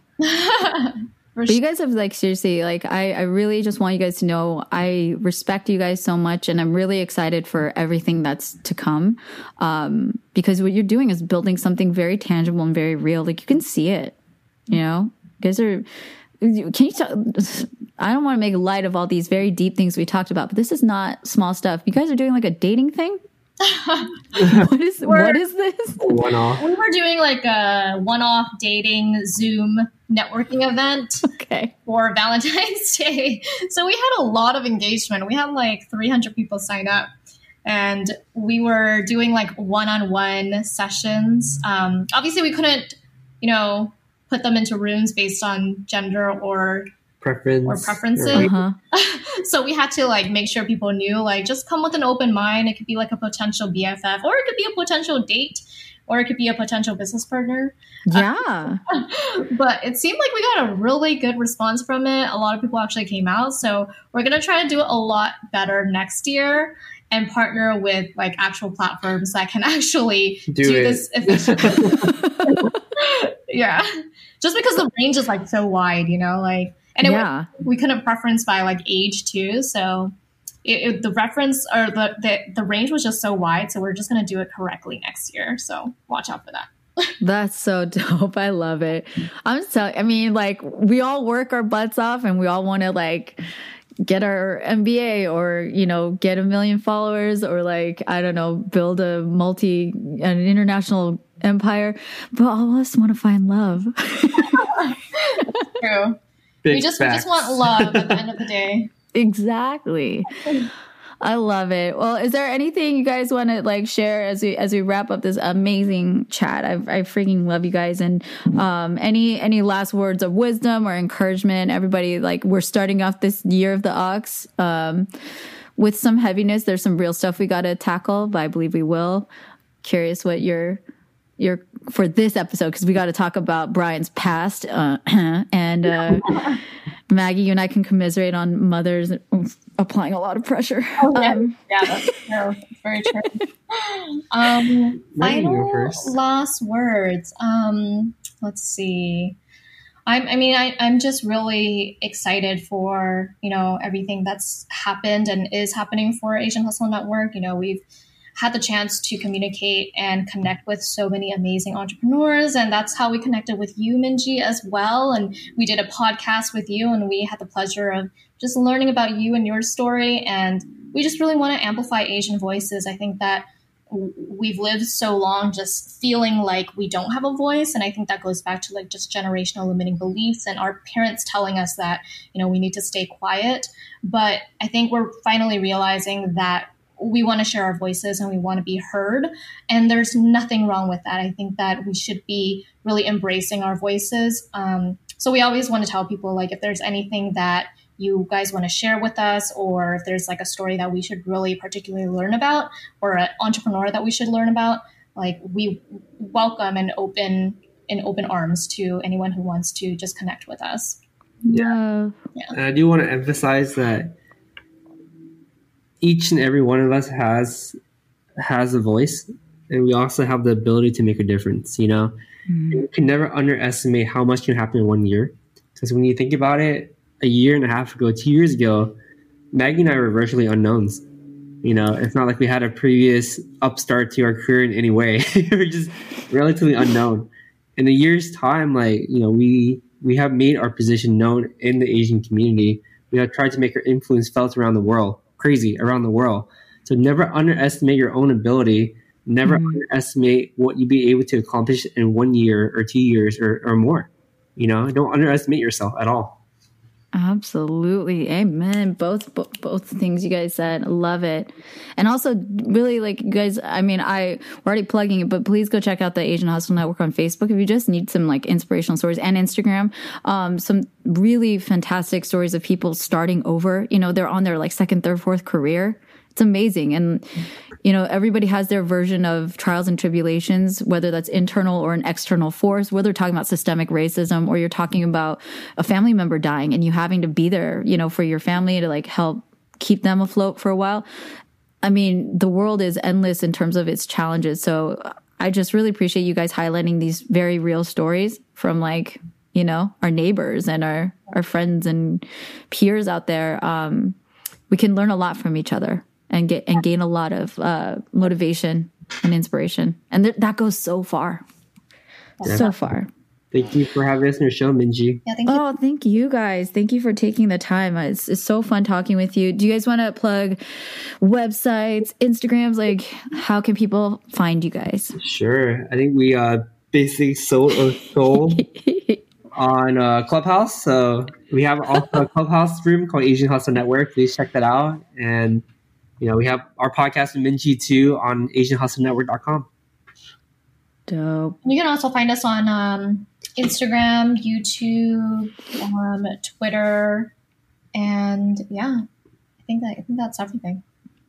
But you guys have like, seriously, like I really just want you guys to know I respect you guys so much, and I'm really excited for everything that's to come. Because what you're doing is building something very tangible and very real. Like you can see it, you know, you guys are, I don't want to make light of all these very deep things we talked about, but this is not small stuff. You guys are doing like a dating thing. What is this? One-off. We were doing like a one-off dating Zoom networking event for Valentine's Day. So we had a lot of engagement. We had like 300 people sign up, and we were doing like one-on-one sessions. Obviously we couldn't, you know, put them into rooms based on gender or preferences. So we had to like make sure people knew, like, just come with an open mind. It could be like a potential BFF, or it could be a potential date, or it could be a potential business partner. Yeah. But it seemed like we got a really good response from it. A lot of people actually came out. So we're going to try to do it a lot better next year and partner with like actual platforms that can actually do this efficiently. Yeah. Just because the range is like so wide, you know, like, and it we couldn't preference by like age too. So the reference or the range was just so wide. So we're just going to do it correctly next year. So watch out for that. That's so dope. I love it. I mean, like we all work our butts off and we all want to like get our MBA or, you know, get 1 million followers or like, I don't know, build an international empire, but all of us want to find love. True. We just want love at the end of the day. Exactly. I love it. Well, is there anything you guys want to like share as we wrap up this amazing chat? I freaking love you guys. And any last words of wisdom or encouragement? Everybody, like, we're starting off this Year of the Ox with some heaviness. There's some real stuff we got to tackle, but I believe we will. Curious what your for this episode, because we got to talk about Brian's past and Maggie, you and I can commiserate on mothers applying a lot of pressure. That's true. That's very true. Final last words. Let's see. I'm just really excited for, you know, everything that's happened and is happening for Asian Hustle Network. You know, we've had the chance to communicate and connect with so many amazing entrepreneurs. And that's how we connected with you, Minji, as well. And we did a podcast with you, and we had the pleasure of just learning about you and your story. And we just really want to amplify Asian voices. I think that we've lived so long just feeling like we don't have a voice. And I think that goes back to like just generational limiting beliefs and our parents telling us that, you know, we need to stay quiet. But I think we're finally realizing that we want to share our voices and we want to be heard. And there's nothing wrong with that. I think that we should be really embracing our voices. So we always want to tell people, like, if there's anything that you guys want to share with us, or if there's like a story that we should really particularly learn about, or an entrepreneur that we should learn about, like, we welcome and open arms to anyone who wants to just connect with us. Yeah. And I do want to emphasize that each and every one of us has a voice, and we also have the ability to make a difference, you know. You can never underestimate how much can happen in 1 year, because when you think about it, a year and a half ago, 2 years ago, Maggie and I were virtually unknowns. You know, it's not like we had a previous upstart to our career in any way. We're just relatively unknown. In a year's time, like, you know, we have made our position known in the Asian community. We have tried to make our influence felt around the world, So never underestimate your own ability. Never underestimate what you'd be able to accomplish in 1 year or 2 years or more. You know, don't underestimate yourself at all. Absolutely. Amen. Both things you guys said. Love it. And also really, like, you guys, I mean, we're already plugging it, but please go check out the Asian Hustle Network on Facebook if you just need some like inspirational stories, and Instagram. Some really fantastic stories of people starting over. You know, they're on their like second, third, fourth career. It's amazing. And, you know, everybody has their version of trials and tribulations, whether that's internal or an external force, whether you're talking about systemic racism or you're talking about a family member dying and you having to be there, you know, for your family to like help keep them afloat for a while. I mean, the world is endless in terms of its challenges. So I just really appreciate you guys highlighting these very real stories from, like, you know, our neighbors and our friends and peers out there. We can learn a lot from each other and gain a lot of motivation and inspiration. And that goes so far. Yeah. So far. Thank you for having us on your show, Minji. Yeah, thank you. Oh, thank you guys. Thank you for taking the time. It's so fun talking with you. Do you guys want to plug websites, Instagrams? Like, how can people find you guys? Sure. I think we basically sold a soul on Clubhouse. So we have also a Clubhouse room called Asian Hustle Network. Please check that out. And you know, we have our podcast with Minji too on AsianHustleNetwork.com. Dope. You can also find us on Instagram, YouTube, Twitter, and yeah, I think that's everything.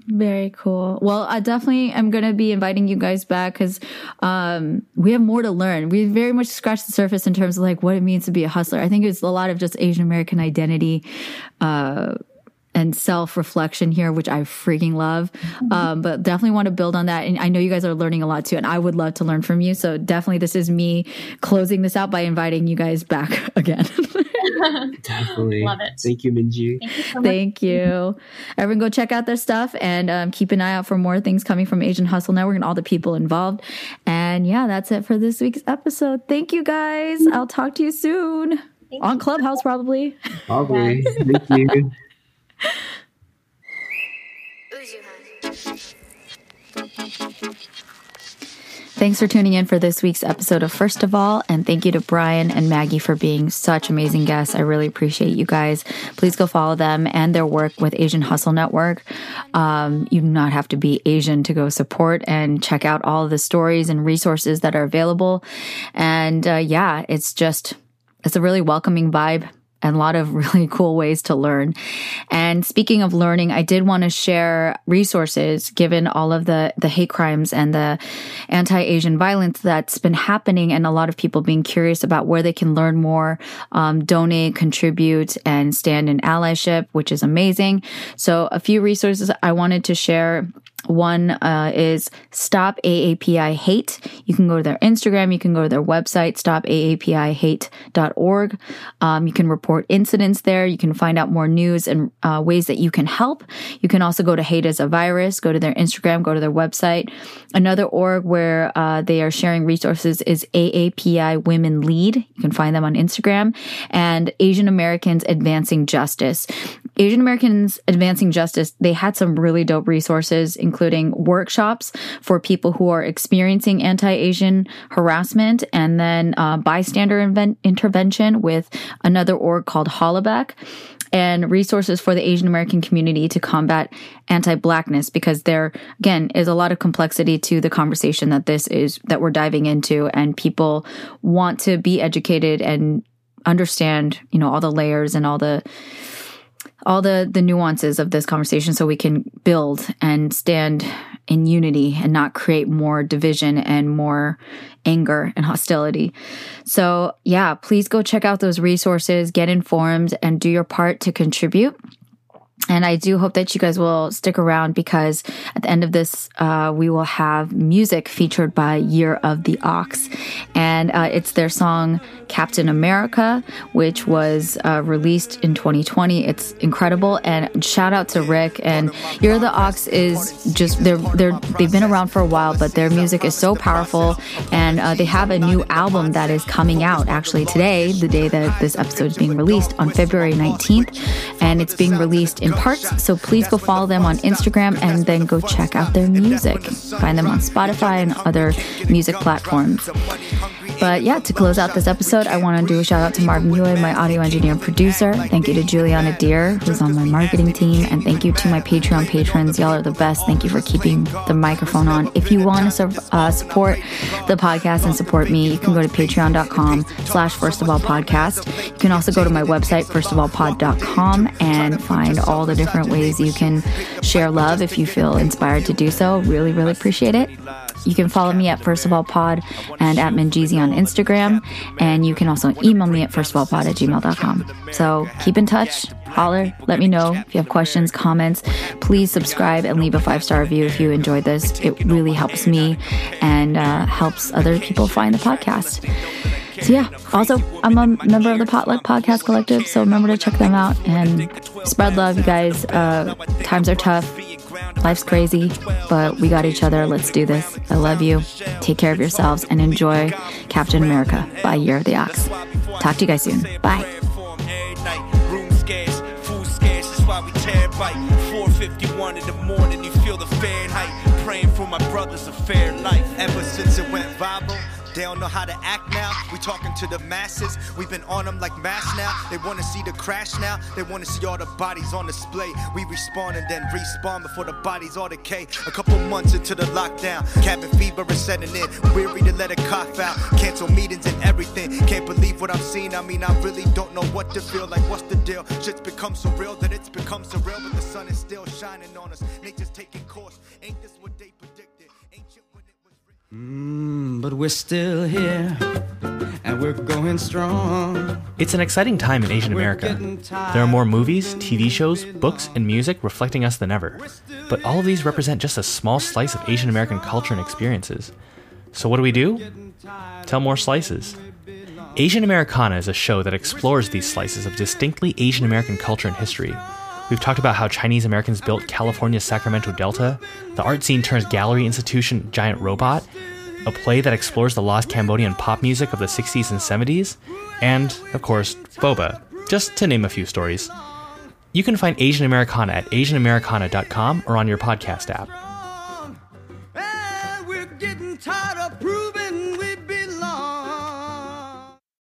Very cool. Well, I definitely am going to be inviting you guys back because we have more to learn. We very much scratched the surface in terms of like what it means to be a hustler. I think it's a lot of just Asian American identity, and self-reflection here, which I freaking love. But definitely want to build on that. And I know you guys are learning a lot too, and I would love to learn from you. So definitely this is me closing this out by inviting you guys back again. Definitely. Love it. Thank you, Minji. Thank you so much. Thank you. Everyone go check out their stuff, and keep an eye out for more things coming from Asian Hustle Network and all the people involved. And yeah, that's it for this week's episode. Thank you guys. I'll talk to you soon. On Clubhouse, probably. Probably. Yes. Thank you. Thanks for tuning in for this week's episode of First of All, and thank you to Brian and Maggie for being such amazing guests. I really appreciate you guys. Please go follow them and their work with Asian Hustle Network. You do not have to be Asian to go support and check out all the stories and resources that are available. And yeah, it's a really welcoming vibe and a lot of really cool ways to learn. And And speaking of learning, I did want to share resources given all of the hate crimes and the anti-Asian violence that's been happening and a lot of people being curious about where they can learn more, donate, contribute, and stand in allyship, which is amazing. So a few resources I wanted to share. One is Stop AAPI Hate. You can go to their Instagram. You can go to their website, stopaapihate.org. You can report incidents there. You can find out more news and ways that you can help. You can also go to Hate is a Virus. Go to their Instagram. Go to their website. Another org where they are sharing resources is AAPI Women Lead. You can find them on Instagram. And Asian Americans Advancing Justice. Asian Americans Advancing Justice, they had some really dope resources, including workshops for people who are experiencing anti-Asian harassment, and then bystander intervention with another org called Hollaback, and resources for the Asian American community to combat anti-Blackness, because there, again, is a lot of complexity to the conversation that we're diving into, and people want to be educated and understand, you know, all the layers and all the nuances of this conversation so we can build and stand in unity and not create more division and more anger and hostility. So yeah, please go check out those resources, get informed, and do your part to contribute. And I do hope that you guys will stick around, because at the end of this, we will have music featured by Year of the Ox. And it's their song, Captain America, which was released in 2020. It's incredible. And shout out to Rick. And Year of the Ox is just, they've been around for a while, but their music is so powerful. And they have a new album that is coming out actually today, the day that this episode is being released, on February 19th. And it's being released in parts, so please go follow them on Instagram and then go check out their music. Find them on Spotify and other music platforms. But yeah, to close out this episode, I want to do a shout out to Marvin Yui, my audio engineer and producer. Thank you to Juliana Deer, who's on my marketing team. And thank you to my Patreon patrons. Y'all are the best. Thank you for keeping the microphone on. If you want to support the podcast and support me, you can go to patreon.com/firstofallpodcast. You can also go to my website, firstofallpod.com, and find all the different ways you can share love if you feel inspired to do so. Really, really appreciate it. You can follow me at firstofallpod and at Minjizi on Instagram, and you can also email me at firstofallpod@gmail.com. So keep in touch, holler, let me know if you have questions, comments. Please subscribe and leave a 5-star review if you enjoyed this. It really helps me and helps other people find the podcast. So yeah, also, I'm a member of the Potluck Podcast Collective, so remember to check them out and spread love, you guys. Times are tough. Life's crazy, but we got each other. Let's do this. I love you. Take care of yourselves and enjoy Captain America by Year of the Ox. Talk to you guys soon. Bye. They don't know how to act now. We talking to the masses. We've been on them like masks now. They want to see the crash now. They want to see all the bodies on display. We respawn and then respawn before the bodies all decay. A couple months into the lockdown, cabin fever is setting in. Weary to let a cough out. Cancel meetings and everything. Can't believe what I'm seeing. I mean, I really don't know what to feel. Like, what's the deal? Shit's become so real that it's become surreal. But the sun is still shining on us. Nature's taking course. Ain't this what they predicted? Ain't you? But we're still here, and we're going strong. It's an exciting time in Asian America. There are more movies, TV shows, books, and music reflecting us than ever. But all of these represent just a small slice of Asian American culture and experiences. So what do we do? Tell more slices. Asian Americana is a show that explores these slices of distinctly Asian American culture and history. We've talked about how Chinese Americans built California's Sacramento Delta, the art scene turns gallery institution Giant Robot, a play that explores the lost Cambodian pop music of the 60s and 70s, and, of course, boba, just to name a few stories. You can find Asian Americana at asianamericana.com or on your podcast app.